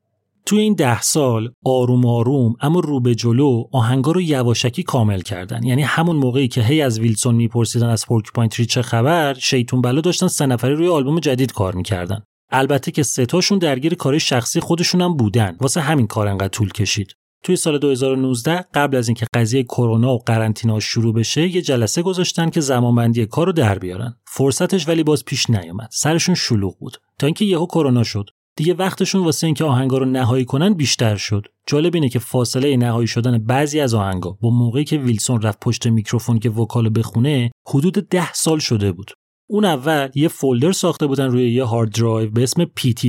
توی این 10 سال آروم آروم اما رو به جلو آهنگا رو یواشکی کامل کردن. یعنی همون موقعی که هی از ویلسون میپرسیدن از پورکوپاین تری چه خبر، شیطون بلا داشتن 3 نفری روی آلبوم جدید کار میکردن. البته که 3تاشون درگیر کارهای شخصی خودشون هم بودن، واسه همین کار انقدر طول کشید. توی سال 2019 قبل از اینکه قضیه کرونا و قرنطینه شروع بشه یه جلسه گذاشتن که زمانبندی کارو در بیارن. فرصتش ولی باز پیش نیومد. سرشون شلوغ بود تا اینکه یهو کرونا شد. دیگه وقتشون واسه اینکه آهنگا رو نهایی کنن بیشتر شد. جالب اینه که فاصله نهایی شدن بعضی از آهنگا با موقعی که ویلسون رفت پشت میکروفون که وکالو بخونه حدود 10 سال شده بود. اون اول یه فولدر ساخته بودن روی یه هارد درایو به اسم PT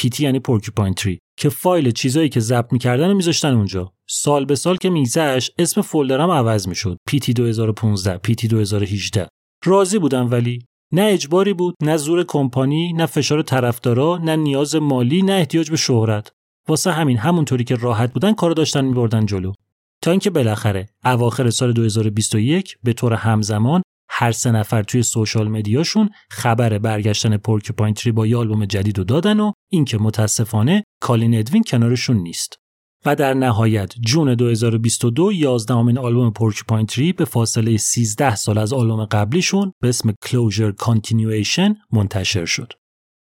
2012، PT یعنی پورکوپاین تری، که فایل چیزایی که ضبط می‌کردن رو می‌ذاشتن اونجا. سال به سال که می‌گذشت اسم فولدرم عوض می‌شد، PT 2015، PT 2018. راضی بودن، ولی نه اجباری بود، نه زور کمپانی، نه فشار طرفدارا، نه نیاز مالی، نه احتیاج به شهرت. واسه همین همونطوری که راحت بودن کارو داشتن می‌بردن جلو. تا اینکه بالاخره اواخر سال 2021 به طور همزمان هر 3 نفر توی سوشال مدیاشون خبر برگشتن پورکوپاین تری با یه آلبوم جدیدو دادن و اینکه متاسفانه کالین ادوین کنارشون نیست. و در نهایت جون 2022 11مین آلبوم پورکوپاین تری به فاصله 13 سال از آلبوم قبلیشون به اسم کلوزر کانتینیویشن منتشر شد.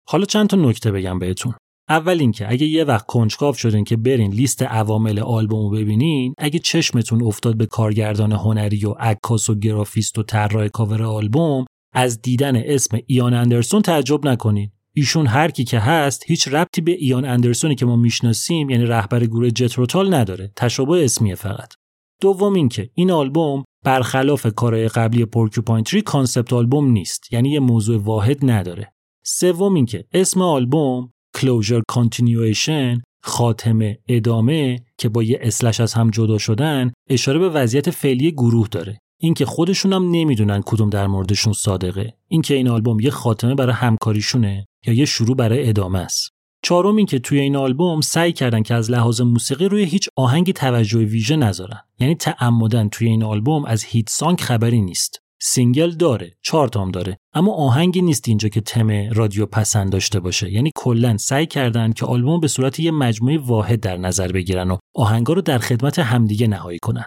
حالا چند تا نکته بگم بهتون. اول اینکه اگه یه وقت کنجکاو شدین که برین لیست عوامل آلبومو ببینین، اگه چشمتون افتاد به کارگردان هنری و عکاس و گرافیست و طراح کاور آلبوم، از دیدن اسم ایان اندرسون تعجب نکنین. ایشون هر کی که هست هیچ ربطی به ایان اندرسونی که ما میشناسیم، یعنی رهبر گروه جتروتال، نداره. تشابه اسمیه فقط. دوم اینکه این آلبوم برخلاف کارهای قبلی پورکوپاین تری کانسپت آلبوم نیست، یعنی یه موضوع واحد نداره. سوم اینکه اسم آلبوم Closure Continuation، خاتمه، ادامه، که با یه اسلش از هم جدا شدن، اشاره به وضعیت فعلی گروه داره. این که خودشون هم نمیدونن کدوم در موردشون صادقه. این که این آلبوم یه خاتمه برای همکاریشونه یا یه شروع برای ادامه است. چهارم این که توی این آلبوم سعی کردن که از لحاظ موسیقی روی هیچ آهنگی توجه ویژه نذارن. یعنی تعمدن توی این آلبوم از هیت سانگ خبری نیست. سینگل داره، 4 تا هم داره، اما آهنگی نیست اینجا که تم رادیو پسند داشته باشه. یعنی کلا سعی کردن که آلبوم به صورت یه مجموعه واحد در نظر بگیرن و آهنگا رو در خدمت همدیگه نهایی کنن.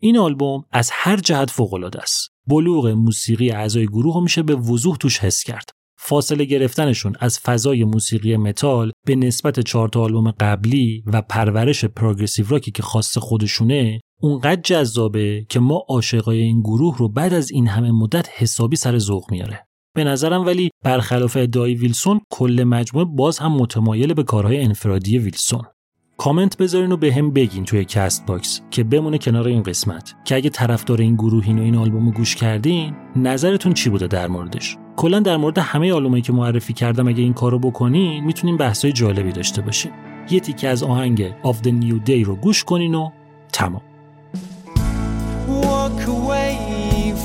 این آلبوم از هر جهت فوق‌العاده است. بلوغ موسیقی اعضای گروه رو میشه به وضوح توش حس کرد. فاصله گرفتنشون از فضای موسیقی متال به نسبت 4 تا آلبوم قبلی و پرورش پروگرسیو راکی که خاص خودشونه اونقدر جذابه که ما عاشقای این گروه رو بعد از این همه مدت حسابی سر ذوق میاره. به نظرم ولی برخلاف ادعای ویلسون کل مجموعه باز هم متمایل به کارهای انفرادی ویلسون. کامنت بذارین و بهم بگین توی کست باکس که بمونه کنار این قسمت که اگه طرفدار این گروهین و این آلبومو گوش کردین نظرتون چی بوده در موردش. کلا در مورد همه آلبومایی که معرفی کردم اگه این کارو بکنین میتونین بحثای جالبی داشته باشین. یه تیکه از آهنگ Of the New Day رو گوش کنین و تمام. Walk away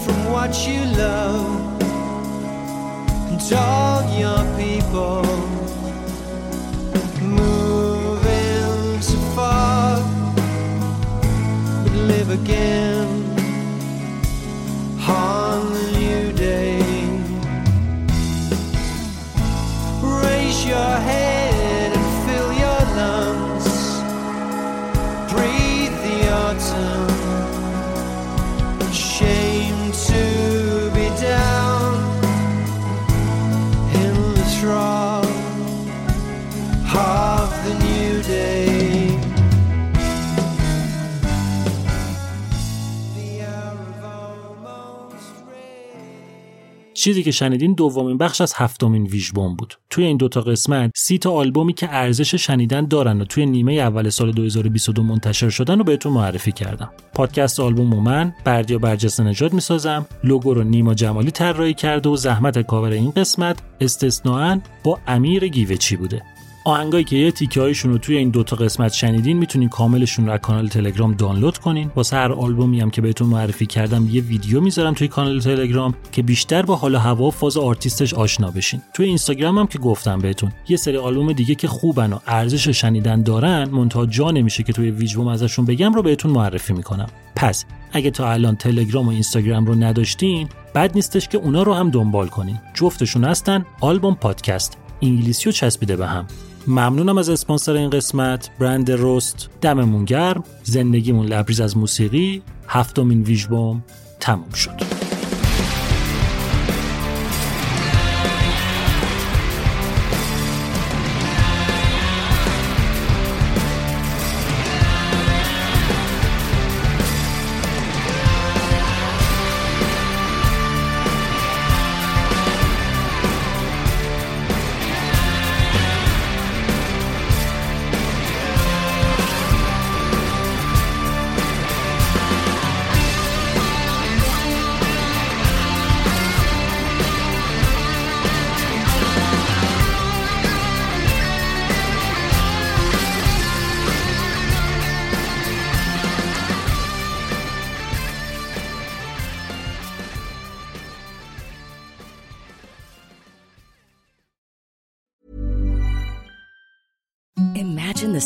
from what you love and all your people moving so far but live again on the new day. Raise your head and fill your lungs, breathe the autumn. Shame to be down in the throng of the new day. The hour of almost rain. چیزی که شنیدین دومین بخش از 7مین ویژبوم بود. توی این 2 تا قسمت 30 تا آلبومی که ارزش شنیدن دارن و توی نیمه اول سال 2022 منتشر شدن رو بهتون معرفی کردم. پادکست آلبوم رو من بردیا برج نژاد میسازم، لوگو رو نیما جمالی طراحی کرده و زحمت کاور این قسمت استثنااً با امیر گیوچی بوده. آهنگایی که یه تیکه‌هایشون رو توی این دوتا قسمت شنیدین میتونین کاملشون رو از کانال تلگرام دانلود کنین. واسه هر آلبومی هم که بهتون معرفی کردم یه ویدیو میذارم توی کانال تلگرام که بیشتر با حال و هوا و فاز آرتیستش آشنا بشین. توی اینستاگرام هم که گفتم بهتون یه سری آلبوم دیگه که خوبن و ارزش شنیدن دارن منتها جا نمیشه که توی ویجوم ازشون بگم رو بهتون معرفی میکنم. پس اگه تا الان تلگرام و اینستاگرام رو نداشتین بد نیستش که اونا رو هم دنبال کنین. جفتشون هستن آلبوم پادکست انگلیسیو چسبیده به هم. ممنونم از اسپانسر این قسمت برند رست. دممون گرم. زندگیمون لبریز از موسیقی. 7 ویژبوم تموم شد. The